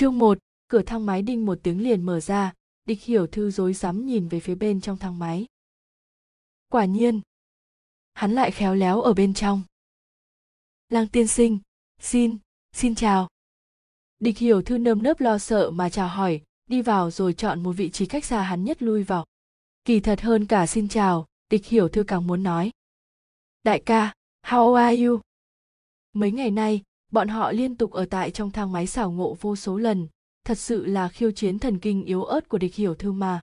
Chương 1, cửa thang máy đinh một tiếng liền mở ra, Địch Hiểu Thư rối rắm nhìn về phía bên trong thang máy. Quả nhiên, hắn lại khéo léo ở bên trong. Lăng tiên sinh, xin chào. Địch Hiểu Thư nơm nớp lo sợ mà chào hỏi, đi vào rồi chọn một vị trí cách xa hắn nhất lui vào. Kỳ thật hơn cả xin chào, Địch Hiểu Thư càng muốn nói. Đại ca, how are you? Mấy ngày nay, bọn họ liên tục ở tại trong thang máy xảo ngộ vô số lần, thật sự là khiêu chiến thần kinh yếu ớt của Địch Hiểu Thư mà.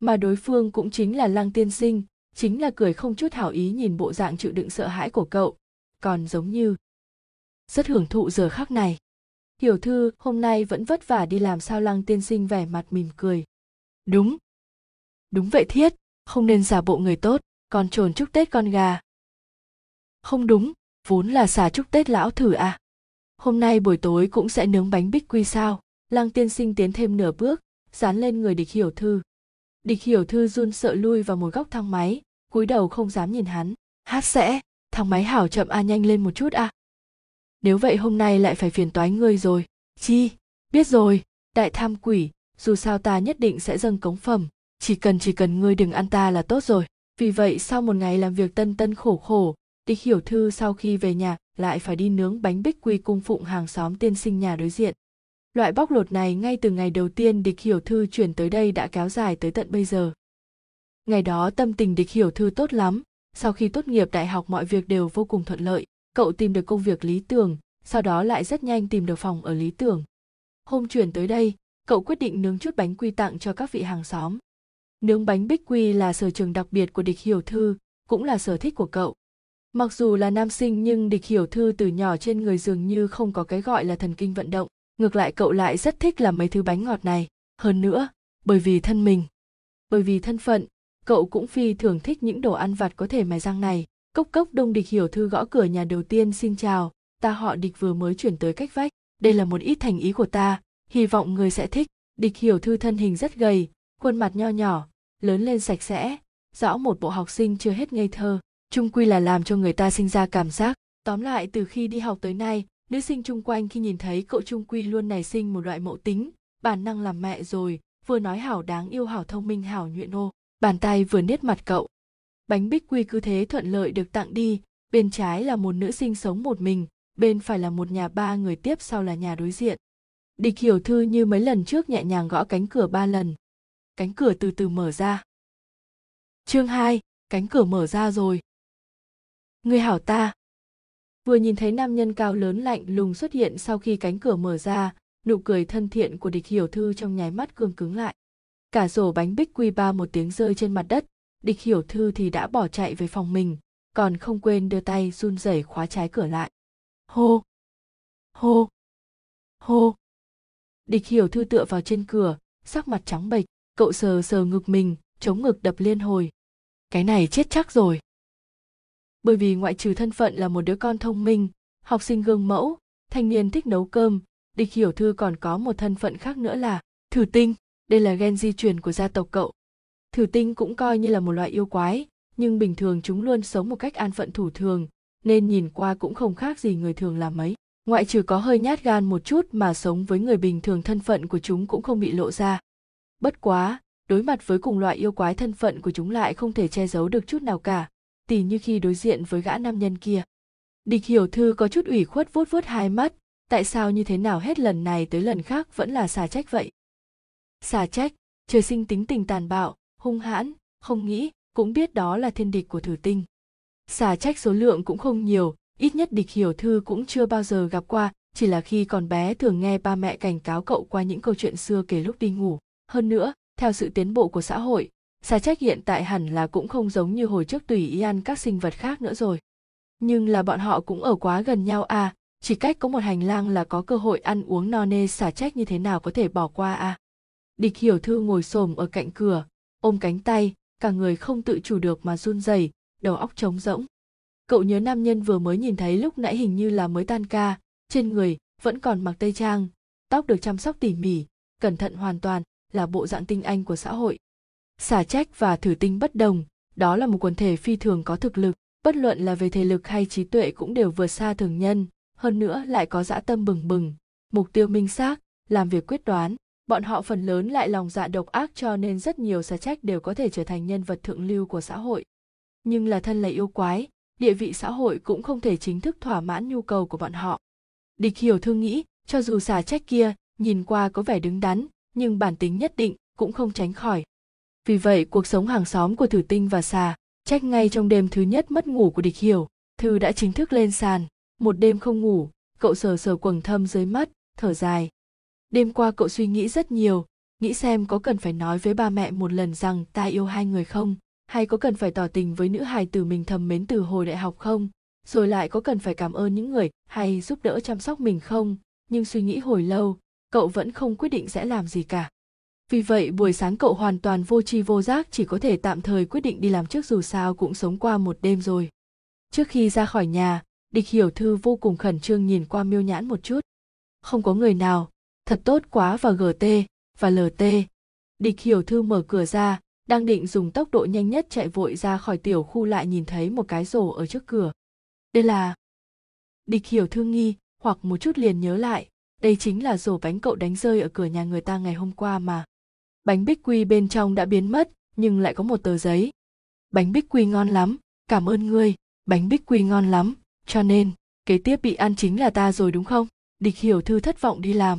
Mà đối phương cũng chính là Lăng tiên sinh, chính là cười không chút hảo ý nhìn bộ dạng chịu đựng sợ hãi của cậu, còn giống như rất hưởng thụ giờ khắc này. Hiểu Thư, hôm nay vẫn vất vả đi làm sao? Lăng tiên sinh vẻ mặt mỉm cười. Đúng vậy thiết, không nên giả bộ người tốt, còn trồn chúc Tết con gà. Không đúng, vốn là xả chúc Tết lão thử à. Hôm nay buổi tối cũng sẽ nướng bánh bích quy sao? Lăng tiên sinh tiến thêm nửa bước, dán lên người Địch Hiểu Thư. Địch Hiểu Thư run sợ lui vào một góc thang máy, cúi đầu không dám nhìn hắn. Hát sẽ, thang máy hảo chậm a, nhanh lên một chút a. Nếu vậy hôm nay lại phải phiền toái ngươi rồi. Chi, biết rồi, đại tham quỷ, dù sao ta nhất định sẽ dâng cống phẩm, chỉ cần ngươi đừng ăn ta là tốt rồi. Vì vậy sau một ngày làm việc tân khổ, Địch Hiểu Thư sau khi về nhà lại phải đi nướng bánh bích quy cung phụng hàng xóm tiên sinh nhà đối diện. Loại bóc lột này ngay từ ngày đầu tiên Địch Hiểu Thư chuyển tới đây đã kéo dài tới tận bây giờ. Ngày đó tâm tình Địch Hiểu Thư tốt lắm, sau khi tốt nghiệp đại học mọi việc đều vô cùng thuận lợi. Cậu tìm được công việc lý tưởng, sau đó lại rất nhanh tìm được phòng ở lý tưởng. Hôm chuyển tới đây, cậu quyết định nướng chút bánh quy tặng cho các vị hàng xóm. Nướng bánh bích quy là sở trường đặc biệt của Địch Hiểu Thư, cũng là sở thích của cậu. Mặc dù là nam sinh nhưng Địch Hiểu Thư từ nhỏ trên người dường như không có cái gọi là thần kinh vận động. Ngược lại cậu lại rất thích làm mấy thứ bánh ngọt này. Hơn nữa, bởi vì thân phận, cậu cũng phi thường thích những đồ ăn vặt có thể mài răng này. Cốc đông, Địch Hiểu Thư gõ cửa nhà đầu tiên. Xin chào, ta họ Địch, vừa mới chuyển tới cách vách. Đây là một ít thành ý của ta, hy vọng người sẽ thích. Địch Hiểu Thư thân hình rất gầy, khuôn mặt nho nhỏ, lớn lên sạch sẽ, rõ một bộ học sinh chưa hết ngây thơ. Chung quy là làm cho người ta sinh ra cảm giác. Tóm lại từ khi đi học tới nay, nữ sinh chung quanh khi nhìn thấy cậu chung quy luôn nảy sinh một loại mẫu tính, bản năng làm mẹ rồi, vừa nói hảo đáng yêu, hảo thông minh, hảo nhuyễn ô, bàn tay vừa niết mặt cậu. Bánh bích quy cứ thế thuận lợi được tặng đi, bên trái là một nữ sinh sống một mình, bên phải là một nhà ba người, tiếp sau là nhà đối diện. Địch Hiểu Thư như mấy lần trước nhẹ nhàng gõ cánh cửa 3 lần. Cánh cửa từ từ mở ra. Chương 2, cánh cửa mở ra rồi. Người hảo ta. Vừa nhìn thấy nam nhân cao lớn lạnh lùng xuất hiện sau khi cánh cửa mở ra, nụ cười thân thiện của Địch Hiểu Thư trong nháy mắt cương cứng lại. Cả rổ bánh bích quy ba một tiếng rơi trên mặt đất, Địch Hiểu Thư thì đã bỏ chạy về phòng mình, còn không quên đưa tay run rẩy khóa trái cửa lại. Hô! Hô! Hô! Địch Hiểu Thư tựa vào trên cửa, sắc mặt trắng bệch, cậu sờ ngực mình, chống ngực đập liên hồi. Cái này chết chắc rồi. Bởi vì ngoại trừ thân phận là một đứa con thông minh, học sinh gương mẫu, thanh niên thích nấu cơm, Địch Hiểu Thư còn có một thân phận khác nữa là thử tinh, đây là gen di truyền của gia tộc cậu. Thử tinh cũng coi như là một loại yêu quái, nhưng bình thường chúng luôn sống một cách an phận thủ thường, nên nhìn qua cũng không khác gì người thường là mấy. Ngoại trừ có hơi nhát gan một chút mà sống với người bình thường thân phận của chúng cũng không bị lộ ra. Bất quá, đối mặt với cùng loại yêu quái thân phận của chúng lại không thể che giấu được chút nào cả, tỉ như khi đối diện với gã nam nhân kia. Địch Hiểu Thư có chút ủy khuất vuốt hai mắt, tại sao như thế nào hết lần này tới lần khác vẫn là xà trách vậy? Xà trách, trời sinh tính tình tàn bạo, hung hãn, không nghĩ, cũng biết đó là thiên địch của thử tinh. Xà trách số lượng cũng không nhiều, ít nhất Địch Hiểu Thư cũng chưa bao giờ gặp qua, chỉ là khi còn bé thường nghe ba mẹ cảnh cáo cậu qua những câu chuyện xưa kể lúc đi ngủ. Hơn nữa, theo sự tiến bộ của xã hội, xà trách hiện tại hẳn là cũng không giống như hồi trước tùy ý ăn các sinh vật khác nữa rồi. Nhưng là bọn họ cũng ở quá gần nhau à, chỉ cách có một hành lang là có cơ hội ăn uống no nê, xà trách như thế nào có thể bỏ qua à. Địch Hiểu Thư ngồi xổm ở cạnh cửa, ôm cánh tay, cả người không tự chủ được mà run rẩy, đầu óc trống rỗng. Cậu nhớ nam nhân vừa mới nhìn thấy lúc nãy hình như là mới tan ca, trên người vẫn còn mặc tây trang, tóc được chăm sóc tỉ mỉ, cẩn thận hoàn toàn, là bộ dạng tinh anh của xã hội. Xà trách và thử tinh bất đồng, đó là một quần thể phi thường có thực lực, bất luận là về thể lực hay trí tuệ cũng đều vượt xa thường nhân, hơn nữa lại có dã tâm bừng bừng, mục tiêu minh xác, làm việc quyết đoán, bọn họ phần lớn lại lòng dạ độc ác, cho nên rất nhiều xá trách đều có thể trở thành nhân vật thượng lưu của xã hội. Nhưng là thân là yêu quái, địa vị xã hội cũng không thể chính thức thỏa mãn nhu cầu của bọn họ. Địch Hiểu Thư nghĩ, cho dù xá trách kia nhìn qua có vẻ đứng đắn, nhưng bản tính nhất định cũng không tránh khỏi. Vì vậy cuộc sống hàng xóm của Thử Tinh và xà trách ngay trong đêm thứ nhất mất ngủ của Địch Hiểu Thư đã chính thức lên sàn. Một đêm không ngủ, cậu sờ sờ quầng thâm dưới mắt, thở dài. Đêm qua cậu suy nghĩ rất nhiều, nghĩ xem có cần phải nói với ba mẹ một lần rằng ta yêu hai người không, hay có cần phải tỏ tình với nữ hài tử mình thầm mến từ hồi đại học không, rồi lại có cần phải cảm ơn những người hay giúp đỡ chăm sóc mình không, nhưng suy nghĩ hồi lâu, cậu vẫn không quyết định sẽ làm gì cả. Vì vậy buổi sáng cậu hoàn toàn vô tri vô giác, chỉ có thể tạm thời quyết định đi làm trước, dù sao cũng sống qua một đêm rồi. Trước khi ra khỏi nhà, Địch Hiểu Thư vô cùng khẩn trương nhìn qua miêu nhãn một chút. Không có người nào, thật tốt quá. Và GT và LT. Địch Hiểu Thư mở cửa ra, đang định dùng tốc độ nhanh nhất chạy vội ra khỏi tiểu khu, lại nhìn thấy một cái rổ ở trước cửa. Đây là... Địch Hiểu Thư nghi hoặc một chút liền nhớ lại, đây chính là rổ bánh cậu đánh rơi ở cửa nhà người ta ngày hôm qua mà. Bánh bích quy bên trong đã biến mất, nhưng lại có một tờ giấy. Bánh bích quy ngon lắm, cảm ơn ngươi, bánh bích quy ngon lắm, cho nên kế tiếp bị ăn chính là ta rồi đúng không? Địch Hiểu Thư thất vọng đi làm.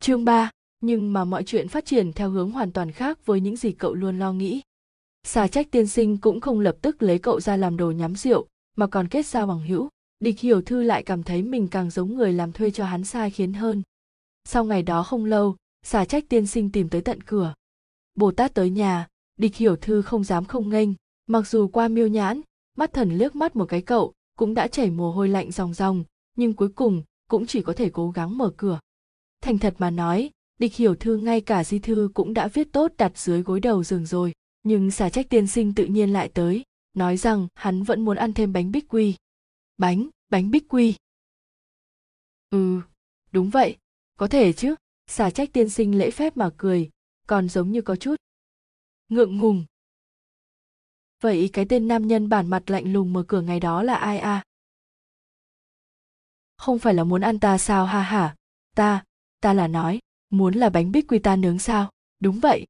Chương 3, nhưng mà mọi chuyện phát triển theo hướng hoàn toàn khác với những gì cậu luôn lo nghĩ. Xà trách tiên sinh cũng không lập tức lấy cậu ra làm đồ nhắm rượu, mà còn kết giao bằng hữu. Địch Hiểu Thư lại cảm thấy mình càng giống người làm thuê cho hắn sai khiến hơn. Sau ngày đó không lâu, xà trách tiên sinh tìm tới tận cửa. Bồ Tát tới nhà, Địch Hiểu Thư không dám không nghênh, mặc dù qua miêu nhãn, mắt thần liếc mắt một cái cậu, cũng đã chảy mồ hôi lạnh ròng ròng, nhưng cuối cùng cũng chỉ có thể cố gắng mở cửa. Thành thật mà nói, Địch Hiểu Thư ngay cả di thư cũng đã viết tốt đặt dưới gối đầu giường rồi, nhưng xà trách tiên sinh tự nhiên lại tới, nói rằng hắn vẫn muốn ăn thêm bánh bích quy. Bánh bích quy. Ừ, đúng vậy, có thể chứ. Xà trách tiên sinh lễ phép mà cười, còn giống như có chút ngượng ngùng. Vậy cái tên nam nhân bản mặt lạnh lùng mở cửa ngày đó là ai à? Không phải là muốn ăn ta sao? Ha hả, ta là nói, muốn là bánh bích quy ta nướng sao? Đúng vậy.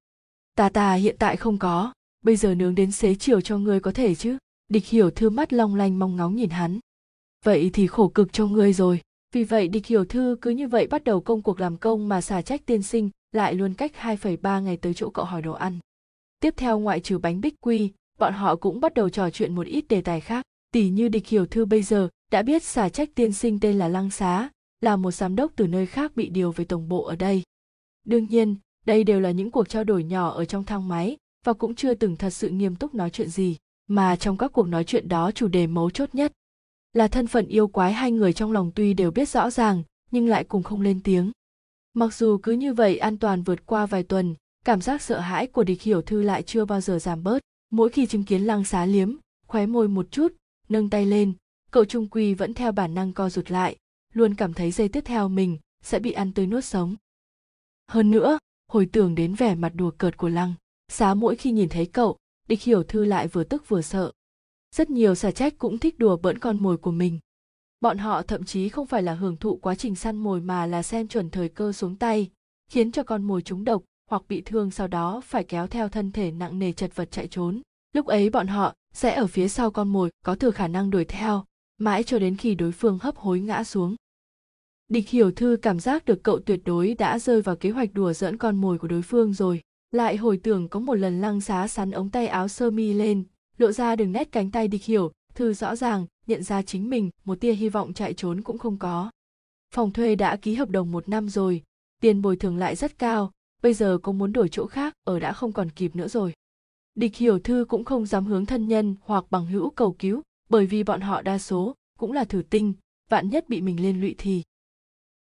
Ta hiện tại không có, bây giờ nướng đến xế chiều cho ngươi có thể chứ? Địch Hiểu Thư mắt long lanh mong ngóng nhìn hắn. Vậy thì khổ cực cho ngươi rồi. Vì vậy Địch Hiểu Thư cứ như vậy bắt đầu công cuộc làm công mà xà trách tiên sinh lại luôn cách 2,3 ngày tới chỗ cậu hỏi đồ ăn. Tiếp theo ngoại trừ bánh bích quy, bọn họ cũng bắt đầu trò chuyện một ít đề tài khác. Tỉ như Địch Hiểu Thư bây giờ đã biết xà trách tiên sinh tên là Lăng Xá, là một giám đốc từ nơi khác bị điều về tổng bộ ở đây. Đương nhiên, đây đều là những cuộc trao đổi nhỏ ở trong thang máy và cũng chưa từng thật sự nghiêm túc nói chuyện gì, mà trong các cuộc nói chuyện đó chủ đề mấu chốt nhất là thân phận yêu quái hai người trong lòng tuy đều biết rõ ràng, nhưng lại cùng không lên tiếng. Mặc dù cứ như vậy an toàn vượt qua vài tuần, cảm giác sợ hãi của Địch Hiểu Thư lại chưa bao giờ giảm bớt. Mỗi khi chứng kiến Lăng Xá liếm, khóe môi một chút, nâng tay lên, cậu trung quy vẫn theo bản năng co rụt lại, luôn cảm thấy giây tiếp theo mình sẽ bị ăn tươi nuốt sống. Hơn nữa, hồi tưởng đến vẻ mặt đùa cợt của Lăng Xá mỗi khi nhìn thấy cậu, Địch Hiểu Thư lại vừa tức vừa sợ. Rất nhiều xà trách cũng thích đùa bỡn con mồi của mình. Bọn họ thậm chí không phải là hưởng thụ quá trình săn mồi mà là xem chuẩn thời cơ xuống tay, khiến cho con mồi trúng độc hoặc bị thương, sau đó phải kéo theo thân thể nặng nề chật vật chạy trốn. Lúc ấy bọn họ sẽ ở phía sau con mồi, có thừa khả năng đuổi theo, mãi cho đến khi đối phương hấp hối ngã xuống. Địch Hiểu Thư cảm giác được cậu tuyệt đối đã rơi vào kế hoạch đùa giỡn con mồi của đối phương rồi. Lại hồi tưởng có một lần Lăng Xá xắn ống tay áo sơ mi lên, lộ ra đường nét cánh tay, Địch Hiểu Thư rõ ràng nhận ra chính mình một tia hy vọng chạy trốn cũng không có. Phòng thuê đã ký hợp đồng 1 năm rồi, tiền bồi thường lại rất cao, bây giờ có muốn đổi chỗ khác ở đã không còn kịp nữa rồi. Địch Hiểu Thư cũng không dám hướng thân nhân hoặc bằng hữu cầu cứu, bởi vì bọn họ đa số cũng là thử tinh, vạn nhất bị mình liên lụy thì...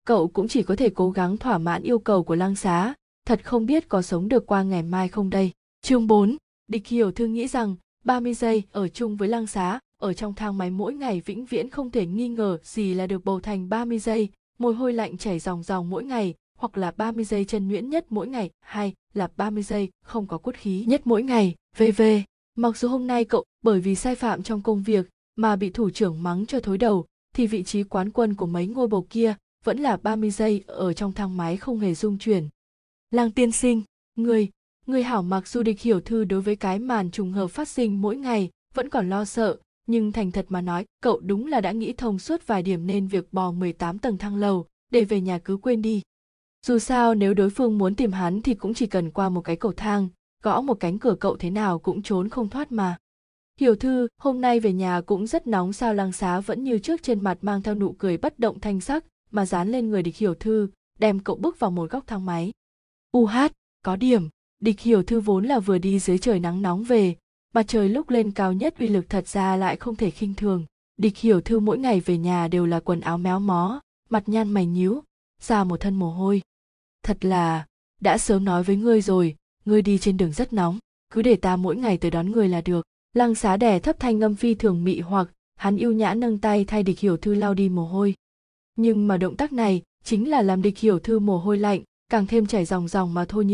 Cậu cũng chỉ có thể cố gắng thỏa mãn yêu cầu của Lăng Xá, thật không biết có sống được qua ngày mai không đây. Chương 4, Địch Hiểu Thư nghĩ rằng 30 giây ở chung với Lăng Xá, ở trong thang máy mỗi ngày vĩnh viễn không thể nghi ngờ gì là được bầu thành 30 giây, mồ hôi lạnh chảy ròng ròng mỗi ngày, hoặc là 30 giây chân nhuyễn nhất mỗi ngày, hay là 30 giây không có cốt khí nhất mỗi ngày, v.v. Mặc dù hôm nay cậu bởi vì sai phạm trong công việc mà bị thủ trưởng mắng cho thối đầu, thì vị trí quán quân của mấy ngôi bầu kia vẫn là 30 giây ở trong thang máy không hề rung chuyển. Lăng tiên sinh, người hảo. Mặc dù Địch Hiểu Thư đối với cái màn trùng hợp phát sinh mỗi ngày vẫn còn lo sợ, nhưng thành thật mà nói, cậu đúng là đã nghĩ thông suốt vài điểm, nên việc bò 18 tầng thang lầu để về nhà cứ quên đi. Dù sao nếu đối phương muốn tìm hắn thì cũng chỉ cần qua một cái cầu thang, gõ một cánh cửa, cậu thế nào cũng trốn không thoát mà. Hiểu Thư, hôm nay về nhà cũng rất nóng sao? Lăng Xá vẫn như trước, trên mặt mang theo nụ cười bất động thanh sắc mà dán lên người Địch Hiểu Thư, đem cậu bước vào một góc thang máy. Có điểm. Địch Hiểu Thư vốn là vừa đi dưới trời nắng nóng về, mặt trời lúc lên cao nhất uy lực thật ra lại không thể khinh thường. Địch Hiểu Thư mỗi ngày về nhà đều là quần áo méo mó, mặt nhăn mày nhíu, ra một thân mồ hôi. Thật là, đã sớm nói với ngươi rồi, ngươi đi trên đường rất nóng, cứ để ta mỗi ngày tới đón ngươi là được. Lăng Xá đè thấp thanh âm phi thường mị hoặc, hắn ưu nhã nâng tay thay Địch Hiểu Thư lau đi mồ hôi. Nhưng mà động tác này chính là làm Địch Hiểu Thư mồ hôi lạnh càng thêm chảy ròng ròng mà thôi,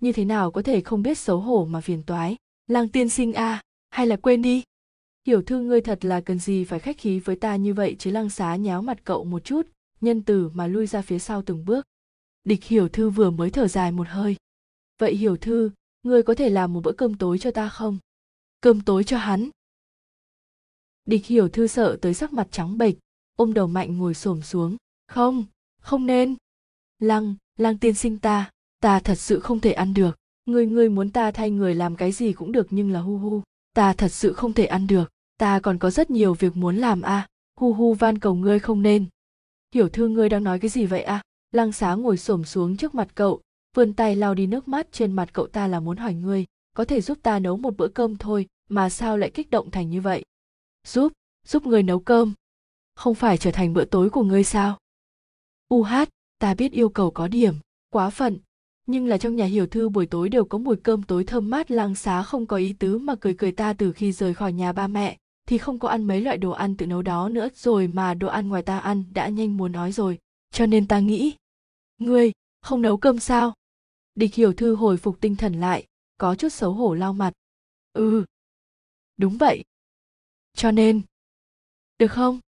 như thế nào có thể không biết xấu hổ mà phiền toái. Lăng tiên sinh hay là quên đi. Hiểu Thư, ngươi thật là cần gì phải khách khí với ta như vậy chứ? Lăng Xá nhéo mặt cậu một chút, nhân từ mà lui ra phía sau từng bước. Địch Hiểu Thư vừa mới thở dài một hơi. Vậy Hiểu Thư, ngươi có thể làm một bữa cơm tối cho ta không? Cơm tối cho hắn? Địch Hiểu Thư sợ tới sắc mặt trắng bệch, ôm đầu mạnh ngồi xổm xuống. Không nên. Lăng tiên sinh, ta thật sự không thể ăn được. Ngươi muốn ta thay người làm cái gì cũng được, nhưng là ta thật sự không thể ăn được. Ta còn có rất nhiều việc muốn làm van cầu ngươi không nên. Hiểu Thư, ngươi đang nói cái gì vậy Lăng Xá ngồi xổm xuống trước mặt cậu, vươn tay lau đi nước mắt trên mặt cậu. Ta là muốn hỏi ngươi, có thể giúp ta nấu một bữa cơm thôi mà sao lại kích động thành như vậy? Giúp ngươi nấu cơm, không phải trở thành bữa tối của ngươi sao? Ta biết yêu cầu có điểm quá phận, nhưng là trong nhà Hiểu Thư buổi tối đều có mùi cơm tối thơm mát. Lăng Xá không có ý tứ mà cười. Ta từ khi rời khỏi nhà ba mẹ thì không có ăn mấy loại đồ ăn tự nấu đó nữa rồi, mà đồ ăn ngoài ta ăn đã nhanh muốn nói rồi, cho nên ta nghĩ ngươi không nấu cơm sao? Địch Hiểu Thư hồi phục tinh thần lại, có chút xấu hổ lau mặt. Đúng vậy, cho nên được không?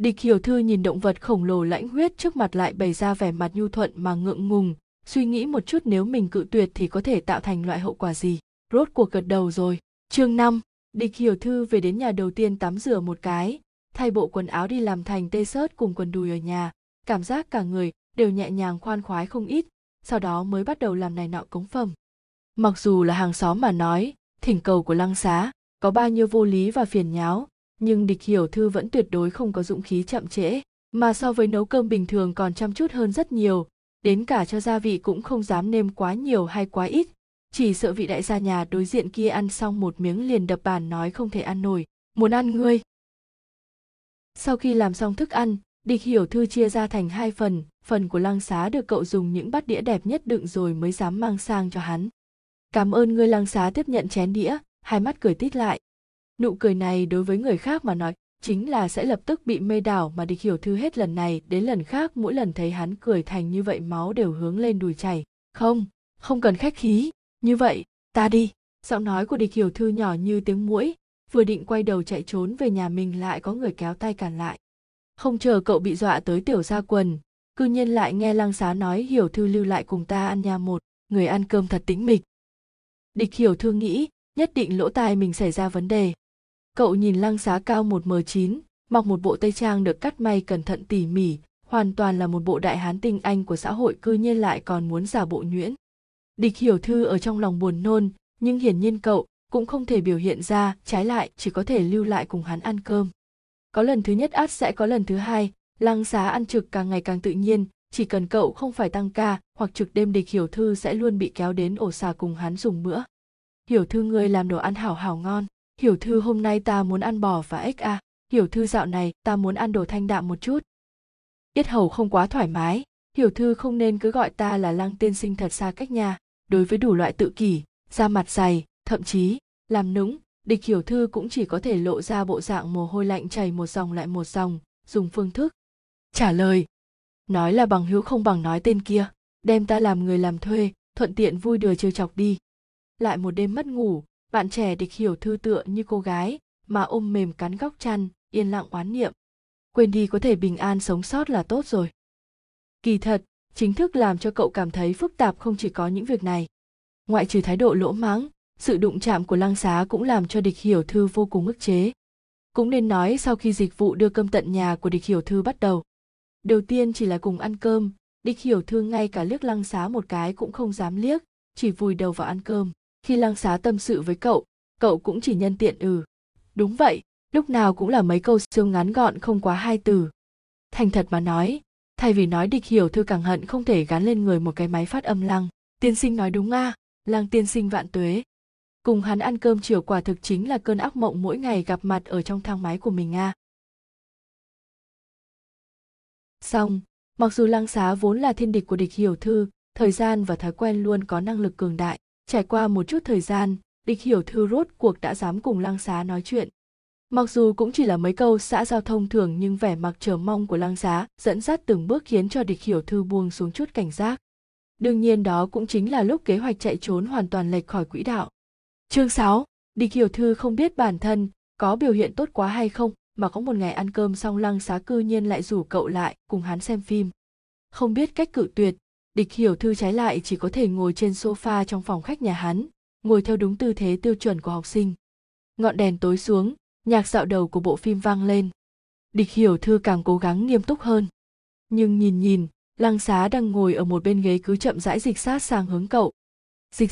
Địch Hiểu Thư nhìn động vật khổng lồ lãnh huyết trước mặt lại bày ra vẻ mặt nhu thuận mà ngượng ngùng, suy nghĩ một chút nếu mình cự tuyệt thì có thể tạo thành loại hậu quả gì, rốt cuộc gật đầu rồi. Chương 5, Địch Hiểu Thư về đến nhà đầu tiên tắm rửa một cái, thay bộ quần áo đi làm thành t-shirt cùng quần đùi ở nhà, cảm giác cả người đều nhẹ nhàng khoan khoái không ít, sau đó mới bắt đầu làm này nọ cống phẩm. Mặc dù là hàng xóm mà nói, thỉnh cầu của Lăng Xá có bao nhiêu vô lý và phiền nháo, nhưng Địch Hiểu Thư vẫn tuyệt đối không có dũng khí chậm trễ, mà so với nấu cơm bình thường còn chăm chút hơn rất nhiều, đến cả cho gia vị cũng không dám nêm quá nhiều hay quá ít, chỉ sợ vị đại gia nhà đối diện kia ăn xong một miếng liền đập bàn nói không thể ăn nổi, muốn ăn ngươi. Sau khi làm xong thức ăn, Địch Hiểu Thư chia ra thành hai phần, phần của Lăng Xá được cậu dùng những bát đĩa đẹp nhất đựng rồi mới dám mang sang cho hắn. Cảm ơn ngươi. Lăng Xá tiếp nhận chén đĩa, hai mắt cười tít lại. Nụ cười này đối với người khác mà nói chính là sẽ lập tức bị mê đảo, mà Địch Hiểu Thư hết lần này đến lần khác mỗi lần thấy hắn cười thành như vậy máu đều hướng lên đùi chảy. Không cần khách khí, như vậy ta đi. Giọng nói của Địch Hiểu Thư nhỏ như tiếng muỗi, vừa định quay đầu chạy trốn về nhà mình lại có người kéo tay cản lại. Không chờ cậu bị dọa tới tiểu ra quần, cư nhiên lại nghe Lăng Xá nói Hiểu Thư lưu lại cùng ta ăn nhà một người ăn cơm thật tĩnh mịch. Địch Hiểu Thư nghĩ nhất định lỗ tai mình xảy ra vấn đề. Cậu nhìn Lăng Xá cao 1m9, mặc một bộ tây trang được cắt may cẩn thận tỉ mỉ, hoàn toàn là một bộ đại hán tinh anh của xã hội, cư nhiên lại còn muốn giả bộ nhuyễn. Địch Hiểu Thư ở trong lòng buồn nôn, nhưng hiển nhiên cậu cũng không thể biểu hiện ra, trái lại chỉ có thể lưu lại cùng hắn ăn cơm. Có lần thứ nhất ắt sẽ có lần thứ hai, Lăng Xá ăn trực càng ngày càng tự nhiên, chỉ cần cậu không phải tăng ca hoặc trực đêm Địch Hiểu Thư sẽ luôn bị kéo đến ổ xà cùng hắn dùng bữa. Hiểu Thư, ngươi làm đồ ăn hảo ngon. Hiểu Thư, hôm nay ta muốn ăn bò và ếch Hiểu Thư, dạo này ta muốn ăn đồ thanh đạm một chút. Yết hầu không quá thoải mái. Hiểu Thư, không nên cứ gọi ta là Lăng tiên sinh thật xa cách nha. Đối với đủ loại tự kỷ, da mặt dày, thậm chí làm nũng, Địch Hiểu Thư cũng chỉ có thể lộ ra bộ dạng mồ hôi lạnh chảy một dòng lại một dòng, dùng phương thức trả lời. Nói là bằng hữu không bằng nói tên kia, đem ta làm người làm thuê, thuận tiện vui đùa trêu chọc đi. Lại một đêm mất ngủ, bạn trẻ Địch Hiểu Thư tựa như cô gái mà ôm mềm cắn góc chăn, yên lặng oán niệm. quên đi, có thể bình an sống sót là tốt rồi. Kỳ thật, chính thức làm cho cậu cảm thấy phức tạp không chỉ có những việc này. Ngoại trừ thái độ lỗ mãng, sự đụng chạm của Lăng Xá cũng làm cho Địch Hiểu Thư vô cùng ức chế. Cũng nên nói sau khi dịch vụ đưa cơm tận nhà của Địch Hiểu Thư bắt đầu. Đầu tiên chỉ là cùng ăn cơm, Địch Hiểu Thư ngay cả liếc Lăng Xá một cái cũng không dám liếc, chỉ vùi đầu vào ăn cơm. Khi Lăng Xá tâm sự với cậu, cậu cũng chỉ nhân tiện Đúng vậy, lúc nào cũng là mấy câu siêu ngắn gọn không quá 2 từ. Thành thật mà nói, thay vì nói Địch Hiểu Thư càng hận không thể gắn lên người một cái máy phát âm Lăng. Tiên sinh nói đúng à, Lăng tiên sinh vạn tuế. Cùng hắn ăn cơm chiều quả thực chính là cơn ác mộng mỗi ngày gặp mặt ở trong thang máy của mình à. Xong, mặc dù Lăng Xá vốn là thiên địch của Địch Hiểu Thư, thời gian và thói quen luôn có năng lực cường đại. Trải qua một chút thời gian, Địch Hiểu Thư rốt cuộc đã dám cùng Lăng Xá nói chuyện. Mặc dù cũng chỉ là mấy câu xã giao thông thường, nhưng vẻ mặt chờ mong của Lăng Xá dẫn dắt từng bước khiến cho Địch Hiểu Thư buông xuống chút cảnh giác. Đương nhiên đó cũng chính là lúc kế hoạch chạy trốn hoàn toàn lệch khỏi quỹ đạo. Chương 6, Địch Hiểu Thư không biết bản thân có biểu hiện tốt quá hay không mà có một ngày ăn cơm xong Lăng Xá cư nhiên lại rủ cậu lại cùng hắn xem phim. Không biết cách cự tuyệt, Địch Hiểu Thư trái lại chỉ có thể ngồi trên sofa trong phòng khách nhà hắn, ngồi theo đúng tư thế tiêu chuẩn của học sinh. Ngọn đèn tối xuống, nhạc dạo đầu của bộ phim vang lên. Địch Hiểu Thư càng cố gắng nghiêm túc hơn. Nhưng nhìn, Lăng Xá đang ngồi ở một bên ghế cứ chậm rãi dịch sát sang hướng cậu. Dịch,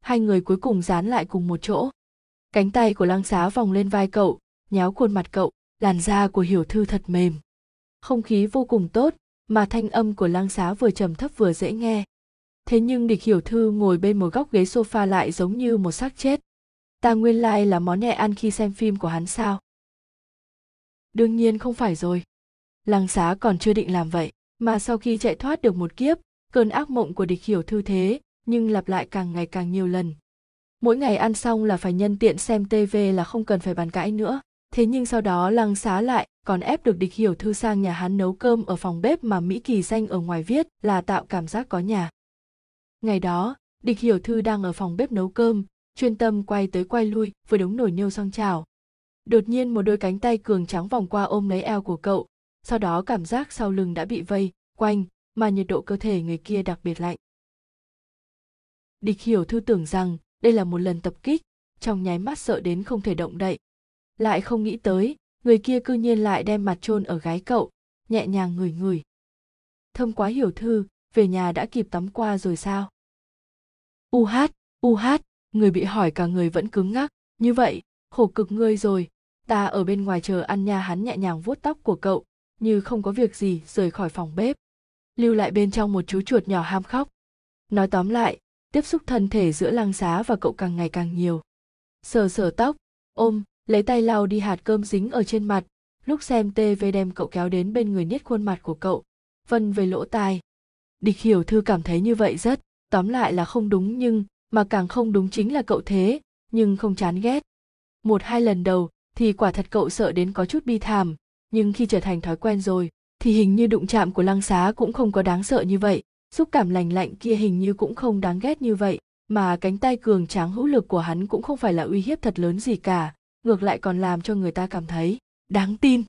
hai người cuối cùng dán lại cùng một chỗ. Cánh tay của Lăng Xá vòng lên vai cậu, nhéo khuôn mặt cậu, làn da của Hiểu Thư thật mềm. Không khí vô cùng tốt, mà thanh âm của Lăng Xá vừa trầm thấp vừa dễ nghe. Thế nhưng Địch Hiểu Thư ngồi bên một góc ghế sofa lại giống như một xác chết. Ta nguyên lai là món nhẹ ăn khi xem phim của hắn sao? Đương nhiên không phải rồi. Lăng Xá còn chưa định làm vậy, mà sau khi chạy thoát được một kiếp, cơn ác mộng của Địch Hiểu Thư thế nhưng lặp lại càng ngày càng nhiều lần. Mỗi ngày ăn xong là phải nhân tiện xem TV là không cần phải bàn cãi nữa. Thế nhưng sau đó Lăng Xá lại còn ép được Địch Hiểu Thư sang nhà hắn nấu cơm ở phòng bếp mà Mỹ Kỳ danh ở ngoài viết là tạo cảm giác có nhà. Ngày đó, Địch Hiểu Thư đang ở phòng bếp nấu cơm, chuyên tâm quay tới quay lui với đống nồi niêu xoong chảo. Đột nhiên một đôi cánh tay cường trắng vòng qua ôm lấy eo của cậu, sau đó cảm giác sau lưng đã bị vây quanh, mà nhiệt độ cơ thể người kia đặc biệt lạnh. Địch Hiểu Thư tưởng rằng đây là một lần tập kích, trong nháy mắt sợ đến không thể động đậy. Lại không nghĩ tới, người kia cư nhiên lại đem mặt chôn ở gáy cậu, nhẹ nhàng ngửi. Thơm quá Hiểu Thư, về nhà đã kịp tắm qua rồi sao? Người bị hỏi cả người vẫn cứng ngắc, như vậy, khổ cực ngươi rồi, ta ở bên ngoài chờ ăn nha. Hắn nhẹ nhàng vuốt tóc của cậu, như không có việc gì rời khỏi phòng bếp, lưu lại bên trong một chú chuột nhỏ ham khóc. Nói tóm lại, tiếp xúc thân thể giữa Lăng Xá và cậu càng ngày càng nhiều. Sờ tóc, ôm, lấy tay lau đi hạt cơm dính ở trên mặt, lúc xem TV đem cậu kéo đến bên người niết khuôn mặt của cậu, vân về lỗ tai. Địch Hiểu Thư cảm thấy như vậy rất, tóm lại là không đúng, nhưng mà càng không đúng chính là cậu thế, nhưng không chán ghét. 1-2 lần đầu thì quả thật cậu sợ đến có chút bi thảm, nhưng khi trở thành thói quen rồi, thì hình như đụng chạm của Lăng Xá cũng không có đáng sợ như vậy, xúc cảm lành lạnh kia hình như cũng không đáng ghét như vậy, mà cánh tay cường tráng hữu lực của hắn cũng không phải là uy hiếp thật lớn gì cả, ngược lại còn làm cho người ta cảm thấy đáng tin.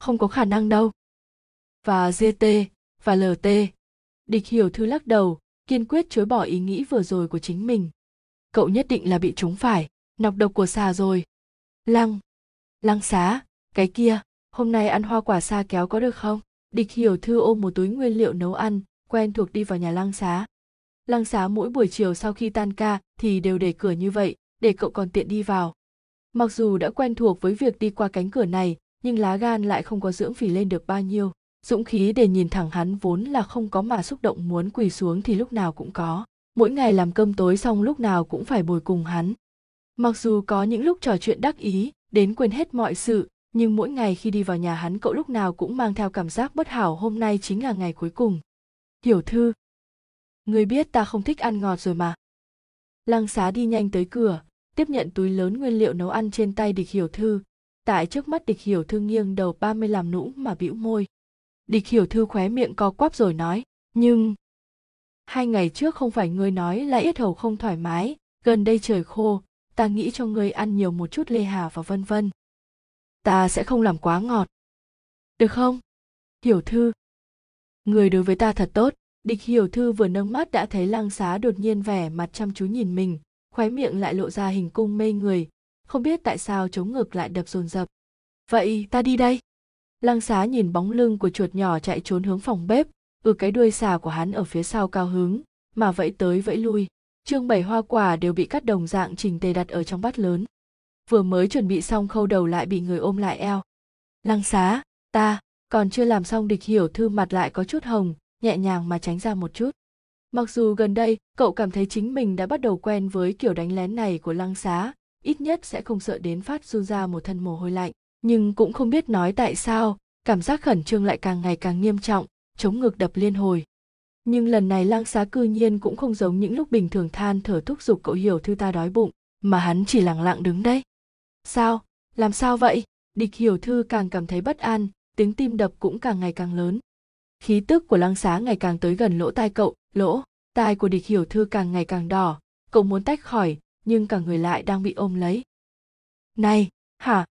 Không có khả năng đâu. Và GT, và LT. Địch Hiểu Thư lắc đầu, kiên quyết chối bỏ ý nghĩ vừa rồi của chính mình. Cậu nhất định là bị trúng phải, nọc độc của xà rồi. Lăng Xá, cái kia, hôm nay ăn hoa quả sa kéo có được không? Địch Hiểu Thư ôm một túi nguyên liệu nấu ăn, quen thuộc đi vào nhà Lăng Xá. Lăng Xá mỗi buổi chiều sau khi tan ca thì đều để cửa như vậy, để cậu còn tiện đi vào. Mặc dù đã quen thuộc với việc đi qua cánh cửa này, nhưng lá gan lại không có dưỡng phì lên được bao nhiêu. Dũng khí để nhìn thẳng hắn vốn là không có, mà xúc động muốn quỳ xuống thì lúc nào cũng có. Mỗi ngày làm cơm tối xong lúc nào cũng phải bồi cùng hắn. Mặc dù có những lúc trò chuyện đắc ý, đến quên hết mọi sự, nhưng mỗi ngày khi đi vào nhà hắn cậu lúc nào cũng mang theo cảm giác bất hảo, hôm nay chính là ngày cuối cùng. Hiểu Thư, ngươi biết ta không thích ăn ngọt rồi mà. Lăng Xá đi nhanh tới cửa, tiếp nhận túi lớn nguyên liệu nấu ăn trên tay Địch Hiểu Thư. Tại trước mắt Địch Hiểu Thư nghiêng đầu 30 làm nũng mà bĩu môi. Địch Hiểu Thư khóe miệng co quắp rồi nói, nhưng 2 ngày trước không phải ngươi nói là yết hầu không thoải mái, gần đây trời khô, ta nghĩ cho ngươi ăn nhiều một chút lê hà và vân vân. Ta sẽ không làm quá ngọt. Được không? Hiểu Thư, người đối với ta thật tốt. Địch Hiểu Thư vừa nâng mắt đã thấy Lăng Xá đột nhiên vẻ mặt chăm chú nhìn mình, khóe miệng lại lộ ra hình cung mê người, không biết tại sao chống ngực lại đập dồn dập. Vậy ta đi đây. Lăng Xá nhìn bóng lưng của chuột nhỏ chạy trốn hướng phòng bếp, cái đuôi xà của hắn ở phía sau cao hứng, mà vẫy tới vẫy lui. Chương 7 hoa quả đều bị cắt đồng dạng chỉnh tề đặt ở trong bát lớn. Vừa mới chuẩn bị xong khâu đầu lại bị người ôm lại eo. Lăng Xá, ta, còn chưa làm xong. Địch Hiểu Thư mặt lại có chút hồng, nhẹ nhàng mà tránh ra một chút. Mặc dù gần đây cậu cảm thấy chính mình đã bắt đầu quen với kiểu đánh lén này của Lăng Xá, ít nhất sẽ không sợ đến phát run ra một thân mồ hôi lạnh, nhưng cũng không biết nói tại sao, cảm giác khẩn trương lại càng ngày càng nghiêm trọng, chống ngực đập liên hồi. Nhưng lần này Lăng Xá cư nhiên cũng không giống những lúc bình thường than thở thúc giục cậu Hiểu Thư ta đói bụng, mà hắn chỉ lặng lặng đứng đấy. Sao? Làm sao vậy? Địch Hiểu Thư càng cảm thấy bất an, tiếng tim đập cũng càng ngày càng lớn. Khí tức của Lăng Xá ngày càng tới gần lỗ tai cậu, lỗ tai của Địch Hiểu Thư càng ngày càng đỏ, cậu muốn tách khỏi, nhưng cả người lại đang bị ôm lấy. Này, hả?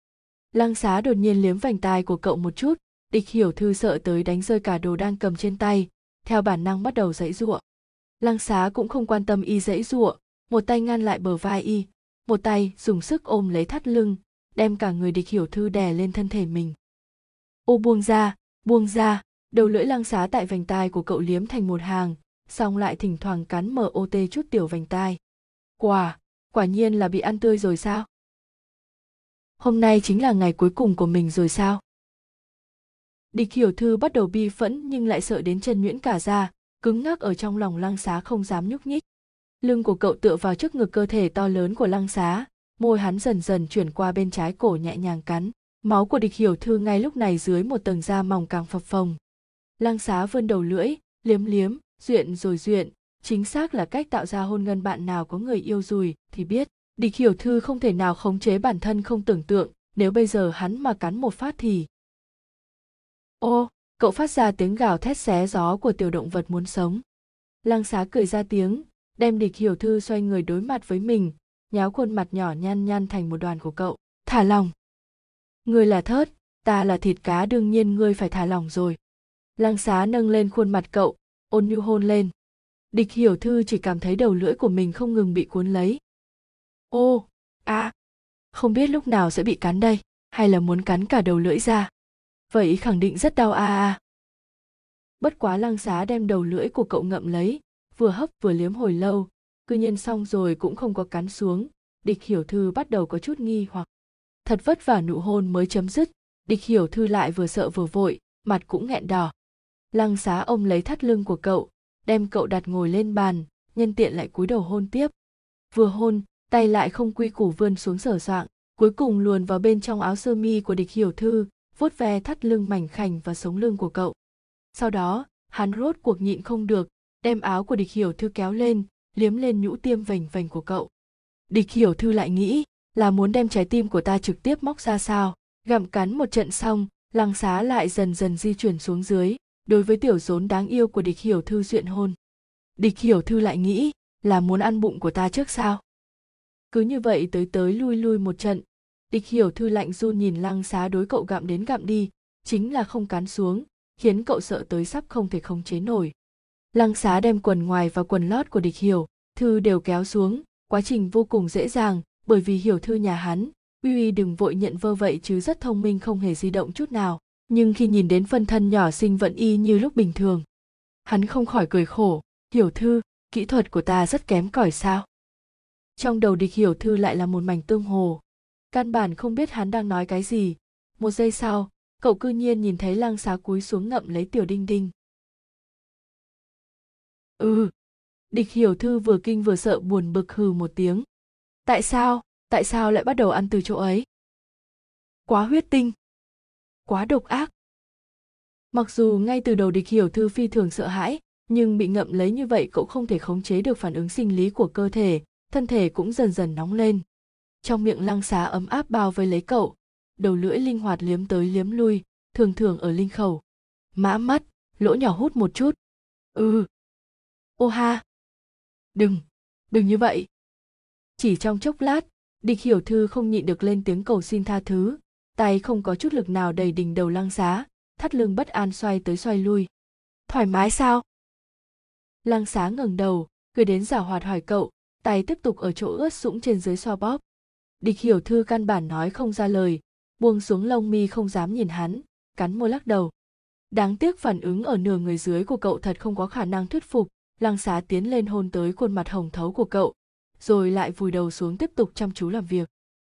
Lăng Xá đột nhiên liếm vành tai của cậu một chút, Địch Hiểu Thư sợ tới đánh rơi cả đồ đang cầm trên tay, theo bản năng bắt đầu giãy giụa. Lăng Xá cũng không quan tâm y giãy giụa, một tay ngăn lại bờ vai y, một tay dùng sức ôm lấy thắt lưng, đem cả người Địch Hiểu Thư đè lên thân thể mình. Ô buông ra, buông ra. Đầu lưỡi Lăng Xá tại vành tai của cậu liếm thành một hàng, xong lại thỉnh thoảng cắn mot chút tiểu vành tai. Quả nhiên là bị ăn tươi rồi sao? Hôm nay chính là ngày cuối cùng của mình rồi sao? Địch Hiểu Thư bắt đầu bi phẫn nhưng lại sợ đến chân nhuyễn cả ra, cứng ngắc ở trong lòng Lăng Xá không dám nhúc nhích. Lưng của cậu tựa vào trước ngực cơ thể to lớn của Lăng Xá, môi hắn dần dần chuyển qua bên trái cổ nhẹ nhàng cắn. Máu của Địch Hiểu Thư ngay lúc này dưới một tầng da mỏng càng phập phồng. Lăng Xá vươn đầu lưỡi, liếm liếm, duyện rồi duyện, chính xác là cách tạo ra hôn ngân bạn nào có người yêu rồi thì biết. Địch Hiểu Thư không thể nào khống chế bản thân, không tưởng tượng, nếu bây giờ hắn mà cắn một phát thì... Ô, cậu phát ra tiếng gào thét xé gió của tiểu động vật muốn sống. Lăng Xá cười ra tiếng, đem Địch Hiểu Thư xoay người đối mặt với mình, nháo khuôn mặt nhỏ nhăn nhăn thành một đoàn của cậu. Thả lòng. Ngươi là thớt, ta là thịt cá, đương nhiên ngươi phải thả lòng rồi. Lăng Xá nâng lên khuôn mặt cậu, ôn nhu hôn lên. Địch Hiểu Thư chỉ cảm thấy đầu lưỡi của mình không ngừng bị cuốn lấy. Ô, à, không biết lúc nào sẽ bị cắn đây, hay là muốn cắn cả đầu lưỡi ra. Vậy khẳng định rất đau à. Bất quá Lăng Xá đem đầu lưỡi của cậu ngậm lấy, vừa hấp vừa liếm hồi lâu, cư nhiên xong rồi cũng không có cắn xuống. Địch Hiểu Thư bắt đầu có chút nghi hoặc. Thật vất vả nụ hôn mới chấm dứt, Địch Hiểu Thư lại vừa sợ vừa vội, mặt cũng nghẹn đỏ. Lăng Xá ôm lấy thắt lưng của cậu, đem cậu đặt ngồi lên bàn, nhân tiện lại cúi đầu hôn tiếp. Vừa hôn, tay lại không quy củ vươn xuống sờ soạng, cuối cùng luồn vào bên trong áo sơ mi của Địch Hiểu Thư, vuốt ve thắt lưng mảnh khảnh và sống lưng của cậu. Sau đó, hắn rốt cuộc nhịn không được, đem áo của Địch Hiểu Thư kéo lên, liếm lên nhũ tiêm vành vành của cậu. Địch Hiểu Thư lại nghĩ, là muốn đem trái tim của ta trực tiếp móc ra sao? Gặm cắn một trận xong, Lăng Xá lại dần dần di chuyển xuống dưới, đối với tiểu rốn đáng yêu của Địch Hiểu Thư duyện hôn. Địch Hiểu Thư lại nghĩ, là muốn ăn bụng của ta trước sao? Cứ như vậy tới lui lui một trận, Địch Hiểu Thư lạnh run nhìn Lăng Xá đối cậu gặm đến gặm đi, chính là không cắn xuống, khiến cậu sợ tới sắp không thể khống chế nổi. Lăng Xá đem quần ngoài và quần lót của Địch Hiểu Thư đều kéo xuống, quá trình vô cùng dễ dàng, bởi vì Hiểu Thư nhà hắn, uy đừng vội nhận vơ vậy chứ rất thông minh, không hề di động chút nào. Nhưng khi nhìn đến phân thân nhỏ xinh vẫn y như lúc bình thường, hắn không khỏi cười khổ. Hiểu Thư, kỹ thuật của ta rất kém cỏi sao? Trong đầu Địch Hiểu Thư lại là một mảnh tương hồ, căn bản không biết hắn đang nói cái gì. Một giây sau, cậu cư nhiên nhìn thấy Lăng Xá cúi xuống ngậm lấy tiểu đinh đinh. Địch Hiểu Thư vừa kinh vừa sợ, buồn bực hừ một tiếng. Tại sao lại bắt đầu ăn từ chỗ ấy? Quá huyết tinh, quá độc ác. Mặc dù ngay từ đầu Địch Hiểu Thư phi thường sợ hãi, nhưng bị ngậm lấy như vậy cậu không thể khống chế được phản ứng sinh lý của cơ thể, thân thể cũng dần dần nóng lên. Trong miệng Lăng Xá ấm áp bao vây lấy cậu, đầu lưỡi linh hoạt liếm tới liếm lui, thường thường ở linh khẩu, mã mắt, lỗ nhỏ hút một chút. Ô ha. Đừng như vậy. Chỉ trong chốc lát, Địch Hiểu Thư không nhịn được lên tiếng cầu xin tha thứ, tay không có chút lực nào đẩy đỉnh đầu Lăng Xá, thắt lưng bất an xoay tới xoay lui. Thoải mái sao? Lăng Xá ngẩng đầu, cười đến giảo hoạt hỏi cậu, tay tiếp tục ở chỗ ướt sũng trên dưới xoa bóp. Địch Hiểu Thư căn bản nói không ra lời, buông xuống lông mi không dám nhìn hắn, cắn môi lắc đầu. Đáng tiếc phản ứng ở nửa người dưới của cậu thật không có khả năng thuyết phục. Lăng Xá tiến lên hôn tới khuôn mặt hồng thấu của cậu, rồi lại vùi đầu xuống tiếp tục chăm chú làm việc.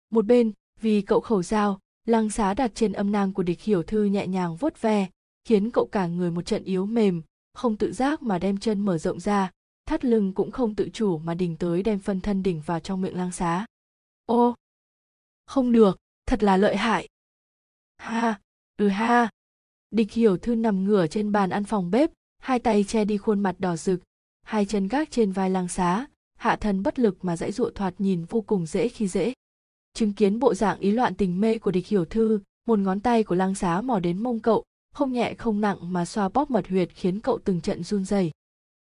Một bên, vì cậu khẩu giao, Lăng Xá đặt trên âm nang của Địch Hiểu Thư nhẹ nhàng vuốt ve, khiến cậu cả người một trận yếu mềm, không tự giác mà đem chân mở rộng ra, thắt lưng cũng không tự chủ mà đỉnh tới đem phân thân đỉnh vào trong miệng Lăng Xá. Ô, không được, thật là lợi hại. Ha, ha. Địch Hiểu Thư nằm ngửa trên bàn ăn phòng bếp, hai tay che đi khuôn mặt đỏ rực, hai chân gác trên vai Lăng Xá, hạ thân bất lực mà giãy giụa thoạt nhìn vô cùng dễ khi dễ. Chứng kiến bộ dạng ý loạn tình mê của Địch Hiểu Thư, một ngón tay của Lăng Xá mò đến mông cậu, không nhẹ không nặng mà xoa bóp mật huyệt khiến cậu từng trận run rẩy.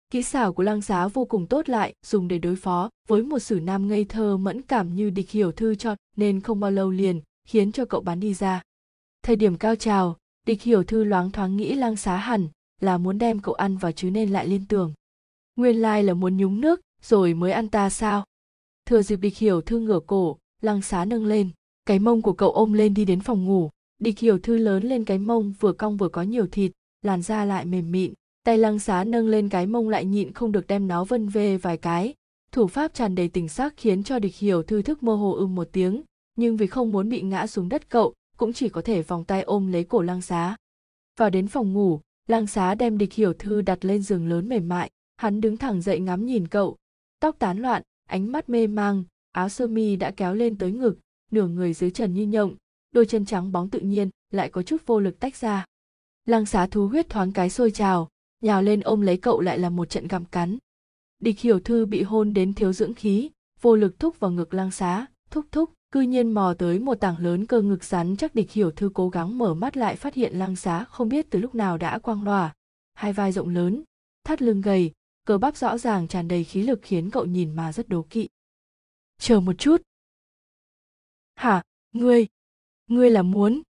Kỹ xảo của Lăng Xá vô cùng tốt lại, dùng để đối phó với một sử nam ngây thơ mẫn cảm như Địch Hiểu Thư cho nên không bao lâu liền khiến cho cậu bán đi ra. Thời điểm cao trào, Địch Hiểu Thư loáng thoáng nghĩ Lăng Xá hẳn là muốn đem cậu ăn vào chứ nên lại liên tưởng. Nguyên lai là muốn nhúng nước rồi mới ăn ta sao? Thừa dịp Địch Hiểu Thư ngửa cổ, Lăng Xá nâng lên, cái mông của cậu ôm lên đi đến phòng ngủ. Địch Hiểu Thư lớn lên cái mông vừa cong vừa có nhiều thịt, làn da lại mềm mịn, tay Lăng Xá nâng lên cái mông lại nhịn không được đem nó vân về vài cái. Thủ pháp tràn đầy tình sắc khiến cho Địch Hiểu Thư thức mơ hồ một tiếng, nhưng vì không muốn bị ngã xuống đất cậu, cũng chỉ có thể vòng tay ôm lấy cổ Lăng Xá. Vào đến phòng ngủ, Lăng Xá đem Địch Hiểu Thư đặt lên giường lớn mềm mại, hắn đứng thẳng dậy ngắm nhìn cậu, tóc tán loạn, ánh mắt mê mang, áo sơ mi đã kéo lên tới ngực, nửa người dưới trần như nhộng, đôi chân trắng bóng tự nhiên lại có chút vô lực tách ra. Lăng Xá thú huyết thoáng cái sôi trào, nhào lên ôm lấy cậu lại là một trận gặm cắn. Địch Hiểu Thư bị hôn đến thiếu dưỡng khí, vô lực thúc vào ngực Lăng Xá, thúc, cư nhiên mò tới một tảng lớn cơ ngực rắn chắc. Địch Hiểu Thư cố gắng mở mắt lại phát hiện Lăng Xá không biết từ lúc nào đã quang lòa, hai vai rộng lớn, thắt lưng gầy, cơ bắp rõ ràng tràn đầy khí lực khiến cậu nhìn mà rất đố kỵ. Chờ một chút. Hả, ngươi là muốn?